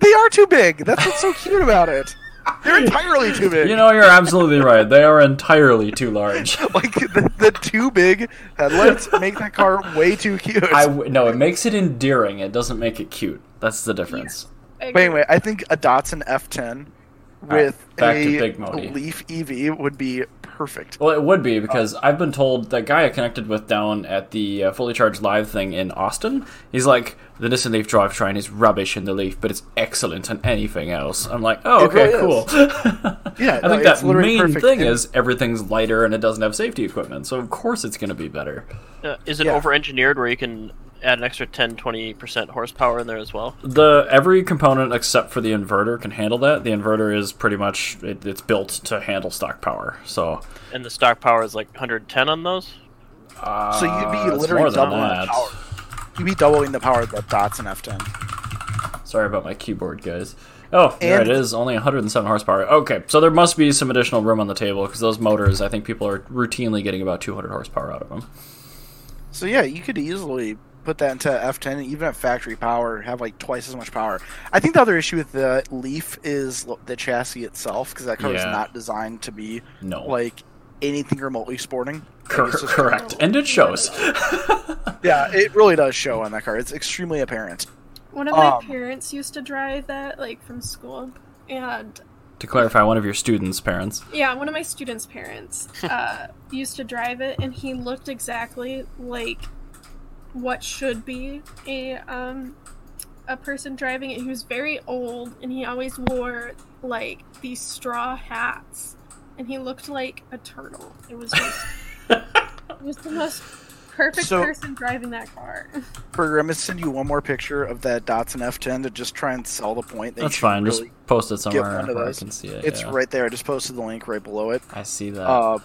They are too big. That's what's so cute about it. They're entirely too big. You know, you're absolutely right. They are entirely too large. Like the too big headlights make that car way too cute. No, it makes it endearing. It doesn't make it cute. That's the difference. Yeah, but anyway, I think a Datsun F10 with a Leaf EV would be perfect. Well, it would be, because I've been told that guy I connected with down at the Fully Charged Live thing in Austin, he's like, the Nissan Leaf drivetrain is rubbish in the Leaf, but it's excellent in anything else. I'm like, oh, okay, really cool. Yeah, I think that main thing is everything's lighter and it doesn't have safety equipment, so of course it's going to be better. Is it over-engineered where you can add an extra 10-20% horsepower in there as well? Every component except for the inverter can handle that. The inverter is pretty much it's built to handle stock power. So, and the stock power is like 110 on those. So you'd be literally doubling the power. You'd be doubling the power of the Datsun F10. Sorry about my keyboard, guys. Oh, there it is. Only 107 horsepower. Okay, so there must be some additional room on the table, because those motors, I think people are routinely getting about 200 horsepower out of them. So yeah, you could easily put that into F10, and even at factory power, have like twice as much power. I think the other issue with the Leaf is the chassis itself, because that car is not designed to be like anything remotely sporting. Correct, and it shows. Yeah, it really does show on that car. It's extremely apparent. One of my parents used to drive that, like from school, and to clarify, one of your students' parents. Yeah, one of my students' parents used to drive it, and he looked exactly like what should be a person driving it. He was very old, and he always wore like these straw hats, and he looked like a turtle. It was just it was the most perfect person driving that car. Berger, I'm gonna send you one more picture of that Datsun F10 to just try and sell the point. That's fine. Really just post it somewhere where I can see it. It's right there. I just posted the link right below it. I see that.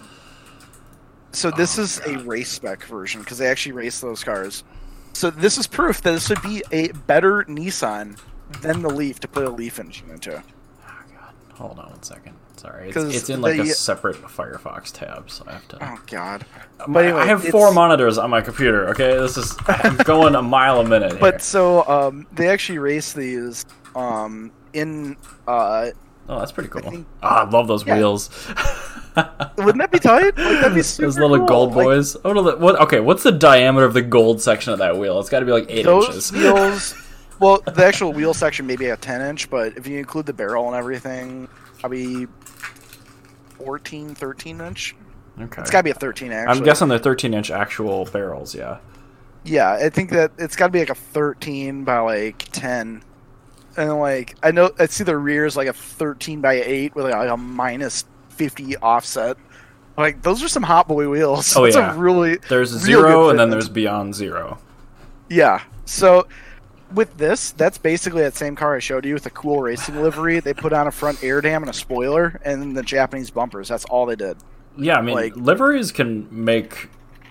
So this is a race spec version, because they actually race those cars. So this is proof that this would be a better Nissan than the Leaf to put a Leaf engine into. Oh god, hold on one second. Sorry, it's in like a separate Firefox tab, so I have to. Oh god, but anyway, I have four monitors on my computer. Okay, this is I'm going a mile a minute. Here. But so they actually race these in. Oh, that's pretty cool. I love those wheels. Wouldn't that be tight? Like, that'd be super. Those little gold boys. Like, what's the diameter of the gold section of that wheel? It's got to be like 8 inches. Those wheels. Well, the actual wheel section maybe a 10-inch, but if you include the barrel and everything, probably 14, 13-inch. Okay. It's got to be a 13. Actually, I'm guessing they're 13-inch actual barrels. Yeah. Yeah, I think that it's got to be like a 13 by 10. And like I see the rear is like a 13 by 8 with like a minus 50 offset. Like those are some hot boy wheels. Oh yeah, there's zero and then there's beyond zero. Yeah. So with this, that's basically that same car I showed you with a cool racing livery. They put on a front air dam and a spoiler and the Japanese bumpers. That's all they did. Yeah, I mean like, liveries can make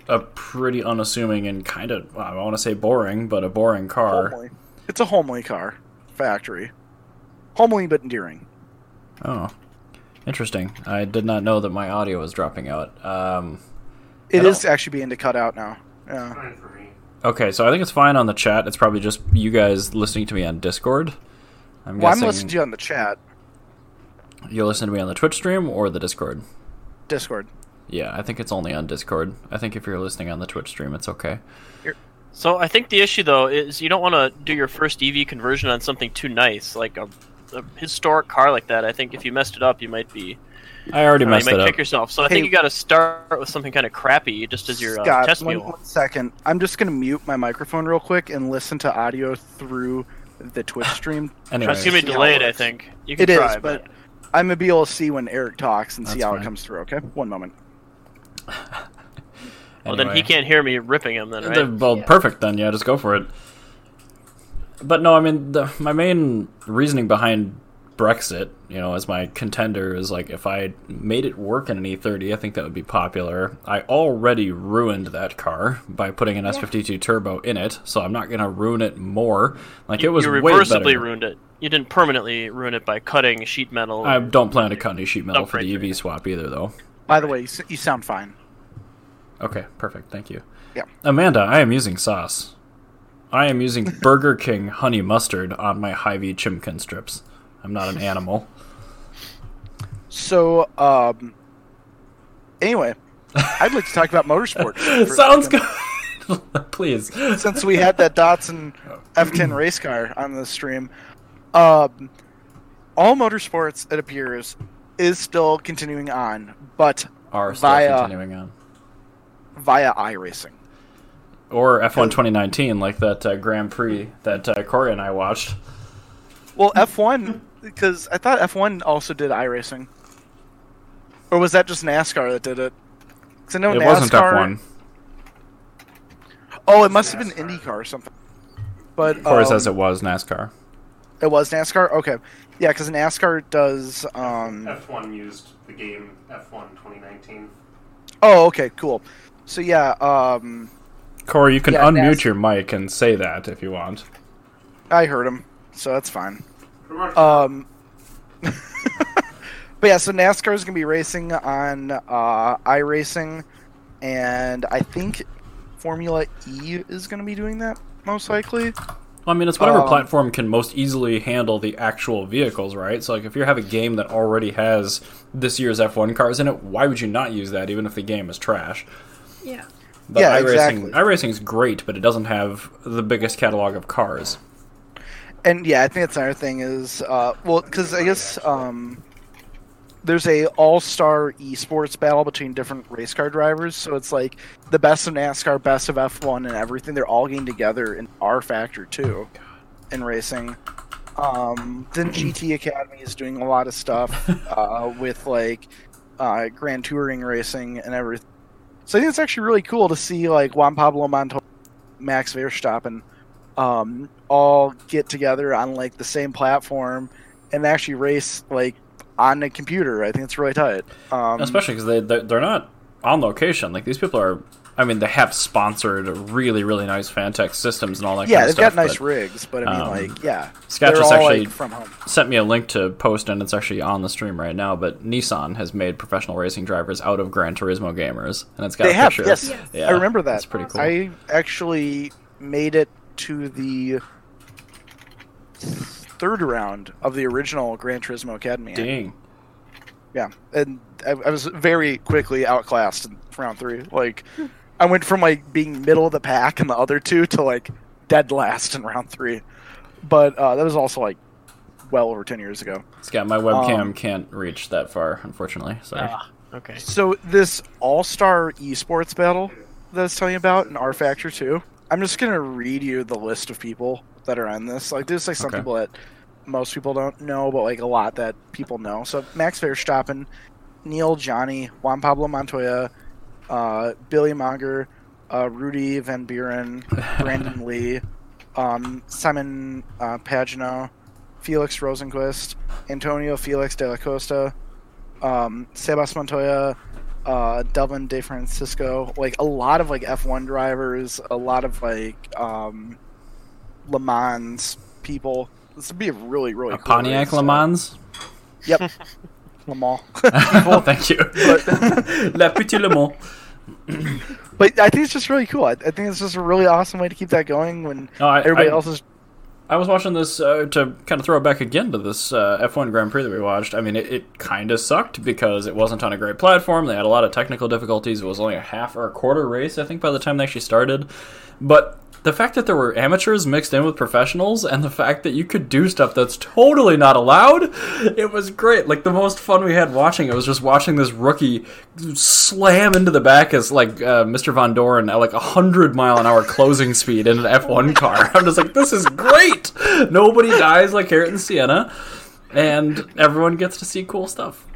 a pretty unassuming and kind of I want to say boring, but a boring car. Homely. It's a homely car. Factory. Homely but endearing. Oh. Interesting. I did not know that my audio was dropping out. It is actually being cut out now. Yeah. Okay, so I think it's fine on the chat. It's probably just you guys listening to me on Discord. I'm listening to you on the chat. You're listening to me on the Twitch stream or the Discord? Discord. Yeah, I think it's only on Discord. I think if you're listening on the Twitch stream, it's okay. So I think the issue, though, is you don't want to do your first EV conversion on something too nice, like a historic car like that. I think if you messed it up, you might be... I already messed it up. You might kick yourself. So I think you got to start with something kind of crappy, just as your test wheel. One second. I'm just going to mute my microphone real quick and listen to audio through the Twitch stream. It's going to be delayed, I think. You can try, but I'm going to be able to see when Eric talks and see how it comes through, okay? One moment. Well, anyway. Then he can't hear me ripping him then, right? Well, yeah. Perfect then, yeah, just go for it. But no, I mean, my main reasoning behind Brexit, you know, as my contender is, like, if I made it work in an E30, I think that would be popular. I already ruined that car by putting an S52 turbo in it, so I'm not going to ruin it more. Like, it was way better. You reversibly ruined it. You didn't permanently ruin it by cutting sheet metal. I don't plan to cut any sheet metal for the EV swap either, though. By the way, you sound fine. Okay, perfect. Thank you. Yeah. Amanda, I am using sauce. I am using Burger King honey mustard on my Hy-Vee Chimkin strips. I'm not an animal. So, anyway, I'd like to talk about motorsports. Sounds good. Please. Since we had that Datsun F10 race car on the stream, all motorsports, it appears, is still continuing on, but via iRacing. Or F1 2019, like that Grand Prix that Corey and I watched. Well, F1, because I thought F1 also did iRacing. Or was that just NASCAR that did it? Because I know it wasn't F1. Oh, it must have been IndyCar or something. But Corey says it was NASCAR. It was NASCAR? Okay. Yeah, because NASCAR does... F1 used the game F1 2019. Oh, okay, cool. So, yeah... Corey, you can unmute your mic and say that if you want. I heard him, so that's fine. But yeah, so NASCAR is going to be racing on iRacing, and I think Formula E is going to be doing that, most likely. Well, I mean, it's whatever platform can most easily handle the actual vehicles, right? So, like, if you have a game that already has this year's F1 cars in it, why would you not use that, even if the game is trash? Yeah. But yeah, exactly. iRacing is great, but it doesn't have the biggest catalog of cars. And yeah, I think that's another thing is, well, because I guess there's a all-star esports battle between different race car drivers, so it's like the best of NASCAR, best of F1, and everything. They're all getting together in R Factor 2 in racing. Then GT Academy is doing a lot of stuff with like Grand Touring racing and everything. So I think it's actually really cool to see like Juan Pablo Montoya, Max Verstappen, all get together on like the same platform and actually race like on a computer. I think it's really tight, especially because they're not on location. Like these people are. I mean, they have sponsored really nice Fantech systems and all that. Yeah, kind of stuff. Yeah, they've got nice rigs, but I mean, like, yeah, Scott just actually like from home. Sent me a link to post, and it's actually on the stream right now. But Nissan has made professional racing drivers out of Gran Turismo gamers, and it's got a picture. Yes. Yeah, I remember that. It's pretty cool. I actually made it to the third round of the original Gran Turismo Academy. Dang. Yeah, and I was very quickly outclassed in round three. Like. I went from, like, being middle of the pack in the other two to, like, dead last in round three. But that was also, like, well over 10 years ago. Scott, my webcam can't reach that far, unfortunately. Sorry. Okay. So this all-star esports battle that I was telling you about in R Factor 2, I'm just going to read you the list of people that are on this. Like, there's, like, some people that most people don't know, but, like, a lot that people know. So Max Verstappen, Neil Johnny, Juan Pablo Montoya, Billy Monger, Rudy Van Buren, Brandon Lee, Simon Pagino, Felix Rosenquist, Antonio Felix de la Costa, Sebas Montoya, Delvin De Francisco, like a lot of like F1 drivers, a lot of like Le Mans people. This would be a really cool Pontiac race, Le Mans? So. Yep. Le Mans. Thank you. La Petite Le Mans. But I think it's just really cool. I think it's just a really awesome way to keep that going when everybody else is... I was watching this to kind of throw it back again to this F1 Grand Prix that we watched. I mean, it kind of sucked because it wasn't on a great platform. They had a lot of technical difficulties. It was only a half or a quarter race, I think, by the time they actually started. But... the fact that there were amateurs mixed in with professionals and the fact that you could do stuff that's totally not allowed, it was great. Like, the most fun we had watching it was just watching this rookie slam into the back as, like, Mr. Von Doren at, like, 100-mile-an-hour closing speed in an F1 car. I'm just like, this is great! Nobody dies like here in Siena, and everyone gets to see cool stuff.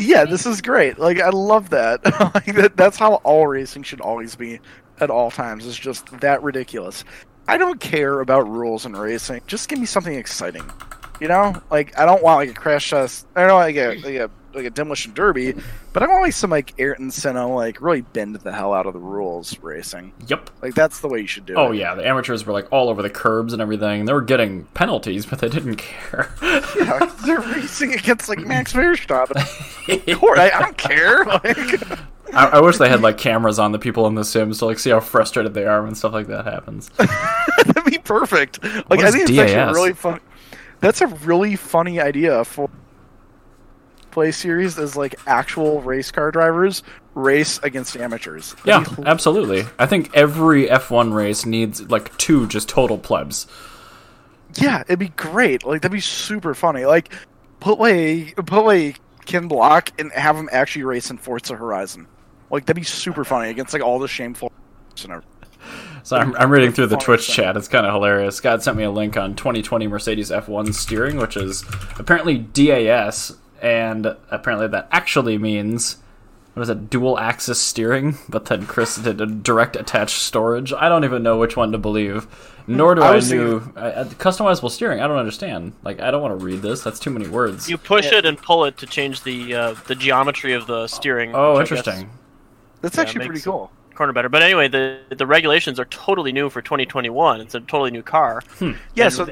Yeah, this is great. Like, I love that. Like, that's how all racing should always be at all times. It's just that ridiculous. I don't care about rules in racing. Just give me something exciting. You know? Like, I don't want, like, a crash test. I don't want, like a demolition derby. But I want, like, some, like, Ayrton Senna, like, really bend the hell out of the rules racing. Yep. Like, that's the way you should do it. Oh, yeah. The amateurs were, like, all over the curbs and everything. They were getting penalties, but they didn't care. Yeah, they're racing against, like, Max Verstappen. Of course, I don't care. Like... I wish they had, like, cameras on the people in the Sims to, like, see how frustrated they are when stuff like that happens. That'd be perfect. Like, I think it's actually really fun. That's a really funny idea for play series, is like actual race car drivers race against amateurs. That'd be cool. Absolutely. I think every F1 race needs, like, two just total plebs. Yeah, it'd be great. Like, that'd be super funny. Like, put like Ken Block and have him actually race in Forza Horizon. Like, that'd be super funny against, like, all the shameful... So I'm reading through the Twitch chat. It's kind of hilarious. Scott sent me a link on 2020 Mercedes F1 steering, which is apparently DAS, and apparently that actually means, what is it, dual-axis steering? But then Chris did a direct attached storage. I don't even know which one to believe. Nor do I customizable steering. I don't understand. Like, I don't want to read this. That's too many words. You push it and pull it to change the geometry of the steering. Oh, interesting. That's actually pretty cool. Corner better. But anyway, the regulations are totally new for 2021. It's a totally new car. Yeah, and so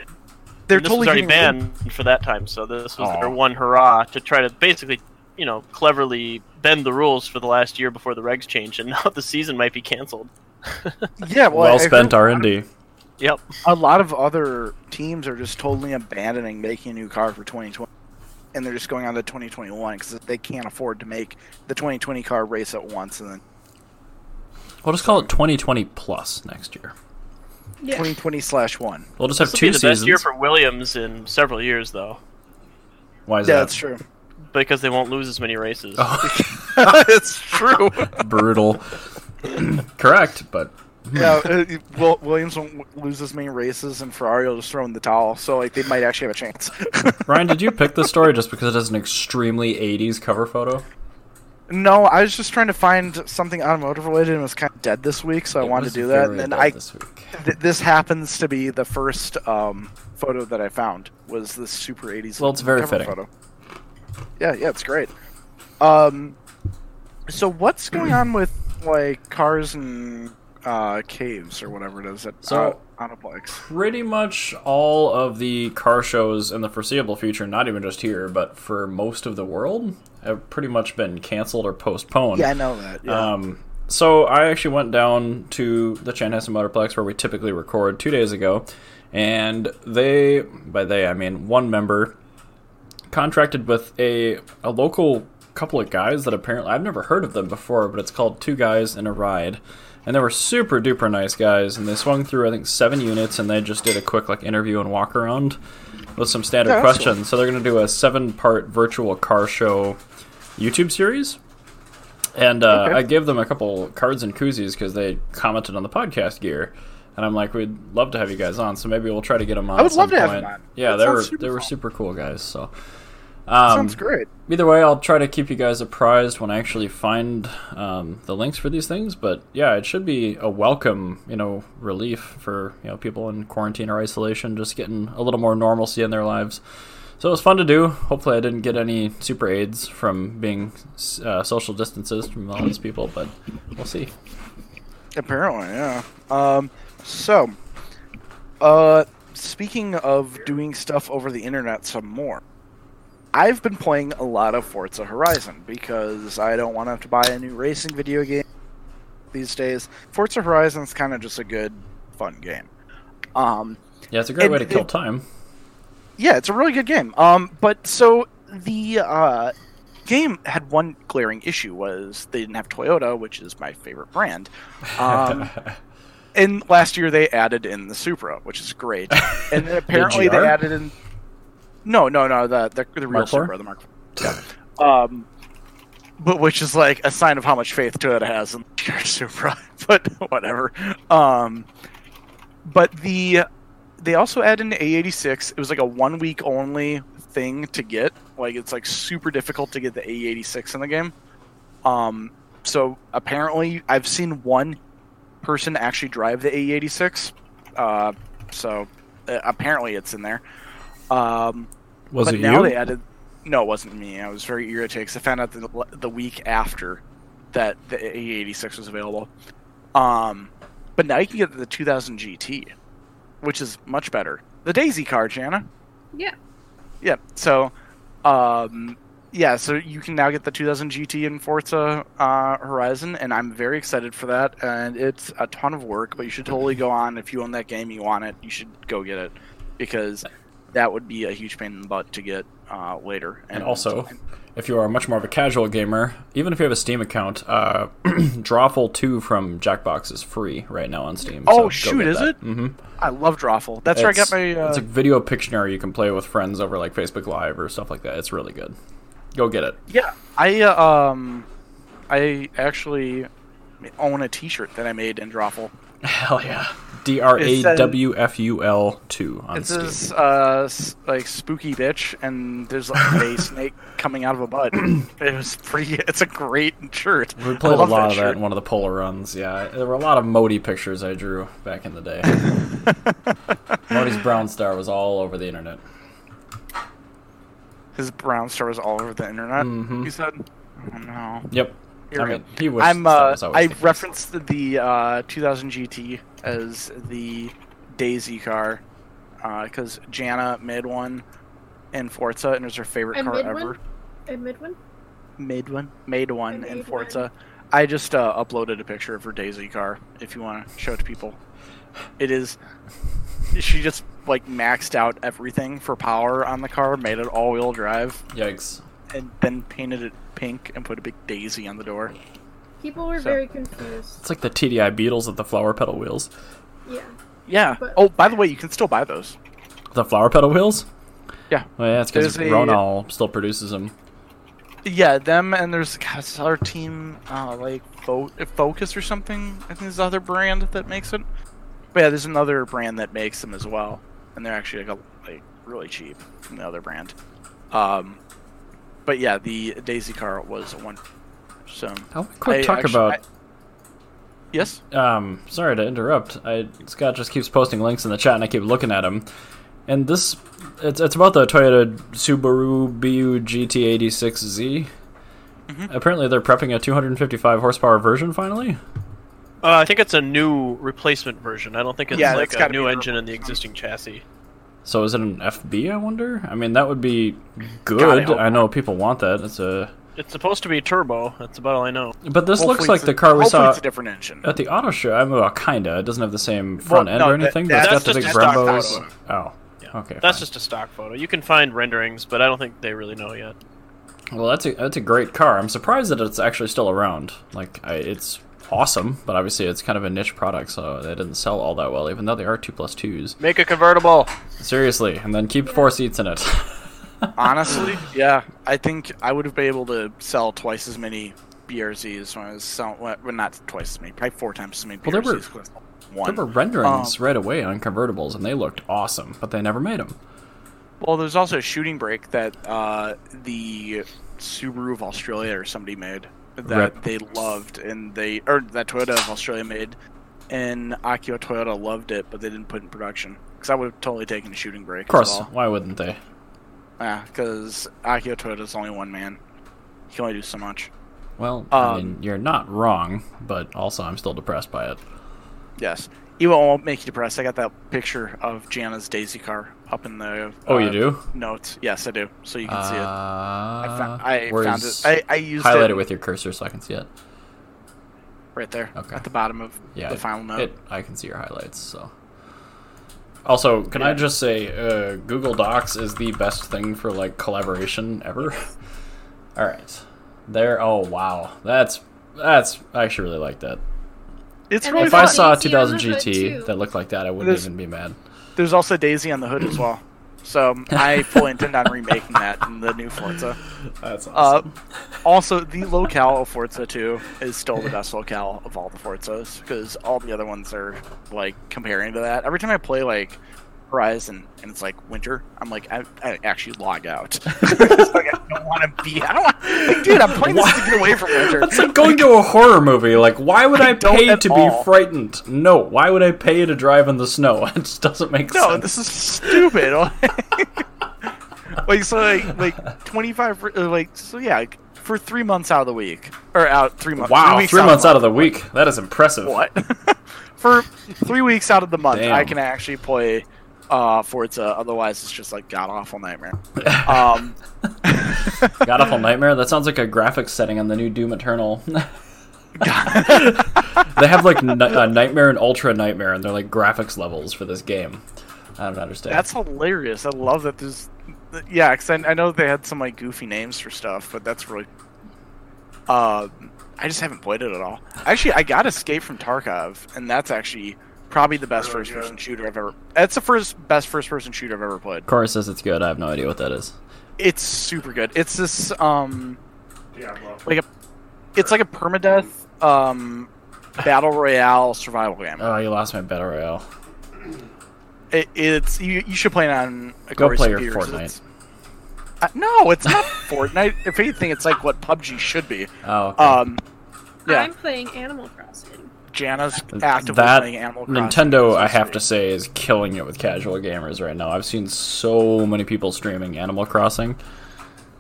they're totally was already banned for that time. So this was their one hurrah to try to basically, you know, cleverly bend the rules for the last year before the regs changed, and now the season might be canceled. Yeah, well spent R&D. Yep. A lot of other teams are just totally abandoning making a new car for 2020, and they're just going on to 2021 because they can't afford to make the 2020 car race at once. And then we'll just call it 2020 plus next year. Yeah. 2020/1. We'll just have two seasons. This will be the best year for Williams in several years, though. Why is that? Yeah, that's true. Because they won't lose as many races. Oh. It's true. Brutal. Correct, but... Yeah, Williams won't lose as many races, and Ferrari will just throw in the towel, so, like, they might actually have a chance. Ryan, did you pick this story just because it has an extremely 80s cover photo? No, I was just trying to find something automotive related, and it was kind of dead this week, so I wanted to do that. And then this happens to be the first photo that I found was this super 80s. Well, it's very fitting. Photo. Yeah, it's great. So what's going on with, like, cars and caves or whatever it is at Autoplex? Pretty much all of the car shows in the foreseeable future, not even just here, but for most of the world, have pretty much been canceled or postponed. Yeah, I know that. Yeah. So I actually went down to the Chanhassen Motorplex, where we typically record, 2 days ago, and by they I mean one member, contracted with a local couple of guys that apparently I've never heard of them before, but it's called Two Guys in a Ride. And they were super duper nice guys, and they swung through, I think, 7 units, and they just did a quick, like, interview and walk around with some standard questions. Cool. So they're going to do a 7-part virtual car show YouTube series. And I gave them a couple cards and koozies because they commented on the podcast gear. And I'm like, we'd love to have you guys on, so maybe we'll try to get them on. I would love to have them on. Yeah, they were super cool guys, so... sounds great. Either way, I'll try to keep you guys apprised when I actually find the links for these things. But yeah, it should be a welcome, you know, relief for, you know, people in quarantine or isolation, just getting a little more normalcy in their lives. So it was fun to do. Hopefully, I didn't get any super aids from being social distances from all these people, but we'll see. Apparently, yeah. So, speaking of doing stuff over the internet some more. I've been playing a lot of Forza Horizon because I don't want to have to buy a new racing video game these days. Forza Horizon's kind of just a good, fun game. Yeah, it's a great way to kill time. Yeah, it's a really good game. But so the game had one glaring issue, was they didn't have Toyota, which is my favorite brand. And last year they added in the Supra, which is great. And then apparently they added in... No, the real Supra, the Mark IV. Yeah. But which is, like, a sign of how much faith Toyota has in the Supra, but whatever. But they also added an A86. It was, like, a 1 week only thing to get. Like, it's like super difficult to get the E86 in the game. So apparently I've seen one person actually drive the E86. So apparently it's in there. Was it now you? They added, no, it wasn't me. I was very irritated because I found out the week after that the E86 was available. But now you can get the 2000 GT, which is much better. The Daisy car, Jana. Yeah. Yeah. So, so you can now get the 2000 GT in Forza Horizon, and I'm very excited for that. And it's a ton of work, but you should totally go on. If you own that game, you want it, you should go get it, because that would be a huge pain in the butt to get later. And also, if you are much more of a casual gamer, even if you have a Steam account, Drawful 2 from Jackbox is free right now on Steam. Oh, so shoot, is that. It? Mm-hmm. I love Drawful. That's where I got my... It's a video Pictionary you can play with friends over like Facebook Live or stuff like that. It's really good. Go get it. Yeah, I actually own a t-shirt that I made in Drawful. Hell yeah. Drawful 2 on Steam. It says, like, spooky bitch, and there's like a snake coming out of a butt. It was pretty... It's a great shirt. We played a lot of that in one of the polar runs, yeah. There were a lot of Modi pictures I drew back in the day. Modi's brown star was all over the internet. His brown star was all over the internet, mm-hmm. You said? Oh, no. Yep. I mean, he was, I referenced the 2000 GT as the Daisy car because Jana made one in Forza, and it was her favorite car ever. Made one in Forza. I just uploaded a picture of her Daisy car if you want to show it to people. It is... She just, like, maxed out everything for power on the car, made it all-wheel drive. Yikes. And then painted it pink and put a big daisy on the door. People were very confused. It's like the TDI Beetles with the flower petal wheels. Yeah. Yeah. But, by the way, you can still buy those. The flower petal wheels? Yeah. Well, yeah, it's because Ronal still produces them. Yeah, them, and there's our team, Focus or something, I think is the other brand that makes it. But yeah, there's another brand that makes them as well. And they're actually like really cheap from the other brand. But yeah, the Daisy car was one. So I'll quick talk about. Yes. Sorry to interrupt. Scott just keeps posting links in the chat, and I keep looking at him. And this, it's about the Toyota Subaru BU GT86Z. Mm-hmm. Apparently, they're prepping a 255 horsepower version finally. I think it's a new replacement version. I don't think it's like a new engine in the existing chassis. So is it an FB, I wonder? I mean, that would be good. God, I know people want that. It's supposed to be turbo. That's about all I know. But this looks like the car we saw it's a different engine. At the auto show. Well, kind of. It doesn't have the same front end or anything, but it's got the big Brembos. Oh, yeah. Okay. That's fine. Just a stock photo. You can find renderings, but I don't think they really know yet. Well, that's a great car. I'm surprised that it's actually still around. Like, it's... awesome, but obviously it's kind of a niche product, so they didn't sell all that well, even though they are 2+2s. Make a convertible! Seriously, and then keep 4 seats in it. Honestly, yeah. I think I would have been able to sell twice as many BRZs when I was selling... Well, not twice as many, probably 4 times as many BRZs. There were renderings right away on convertibles, and they looked awesome, but they never made them. Well, there's also a shooting brake that the Subaru of Australia or somebody made. They loved, and that Toyota of Australia made, and Akio Toyota loved it, but they didn't put it in production. Because I would have totally taken a shooting break. Of course, why wouldn't they? Yeah, because Akio Toyota's only one man. He can only do so much. Well, I mean, you're not wrong, but also I'm still depressed by it. Yes. It won't make you depressed. I got that picture of Jana's Daisy car up in the you do? Notes. Yes, I do. So you can see it. I found it. I used highlight it with your cursor so I can see it. Right there. Okay. At the bottom of the final note. I can see your highlights. So. Also, can I just say Google Docs is the best thing for like collaboration ever? All right. There. Oh, wow. That's I actually really like that. It's really if fun. I saw a 2000 GT that looked like that, I wouldn't even be mad. There's also Daisy on the hood as well. So I fully intend on remaking that in the new Forza. That's awesome. Also, the locale of Forza 2 is still the best locale of all the Forzas because all the other ones are like comparing to that. Every time I play like Enterprise and it's like winter, I'm like, I actually log out. Like, I don't want to be out. Like, dude, I'm playing this to get away from winter. That's like going to a horror movie. Like, why would I pay to be frightened? No, why would I pay to drive in the snow? It just doesn't make sense. No, this is stupid. Like, so like 25, like, so yeah, like, for 3 months out of the week, or out 3 months. Wow, 3 months out of the week. That is impressive. What? For 3 weeks out of the month, damn. I can actually play Forza. Otherwise, it's just like god awful nightmare. God awful nightmare. That sounds like a graphics setting on the new Doom Eternal. They have like nightmare and ultra nightmare, and they're like graphics levels for this game. I don't understand. That's hilarious. I love that. There's yeah, because I know they had some like goofy names for stuff, but that's really. I just haven't played it at all. Actually, I got Escape from Tarkov, and that's actually probably the best first-person shooter I've ever... That's the best first-person shooter I've ever played. Corey says it's good. I have no idea what that is. It's super good. It's this, yeah, like a, it's like a permadeath battle royale survival game. Oh, you lost my battle royale. It's you should play it on a Corey's computer. Go play your Fortnite. No, it's not Fortnite. If anything, it's like what PUBG should be. Oh, okay. Yeah. I'm playing Animal Crossing. Jana's actively playing Animal Crossing. Nintendo, I have to say, is killing it with casual gamers right now. I've seen so many people streaming Animal Crossing.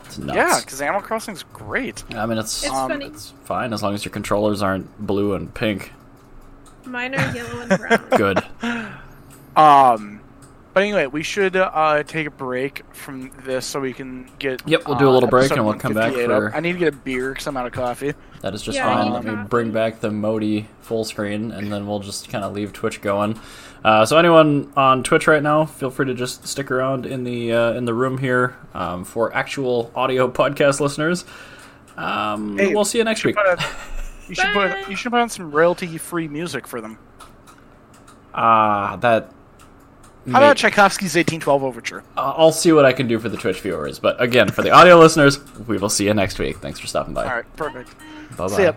It's nuts. Yeah, because Animal Crossing's great. I mean, it's fine as long as your controllers aren't blue and pink. Mine are yellow and brown. Good. But anyway, we should take a break from this so we can get... Yep, we'll do a little break and we'll come back for... I need to get a beer because I'm out of coffee. That is just fine. Let me bring back the Modi full screen, and then we'll just kind of leave Twitch going. So anyone on Twitch right now, feel free to just stick around in the room here for actual audio podcast listeners. Hey, we'll see you next week. You should put on some royalty-free music for them. How about Tchaikovsky's 1812 Overture? I'll see what I can do for the Twitch viewers. But again, for the audio listeners, we will see you next week. Thanks for stopping by. All right, perfect. Bye-bye. See ya.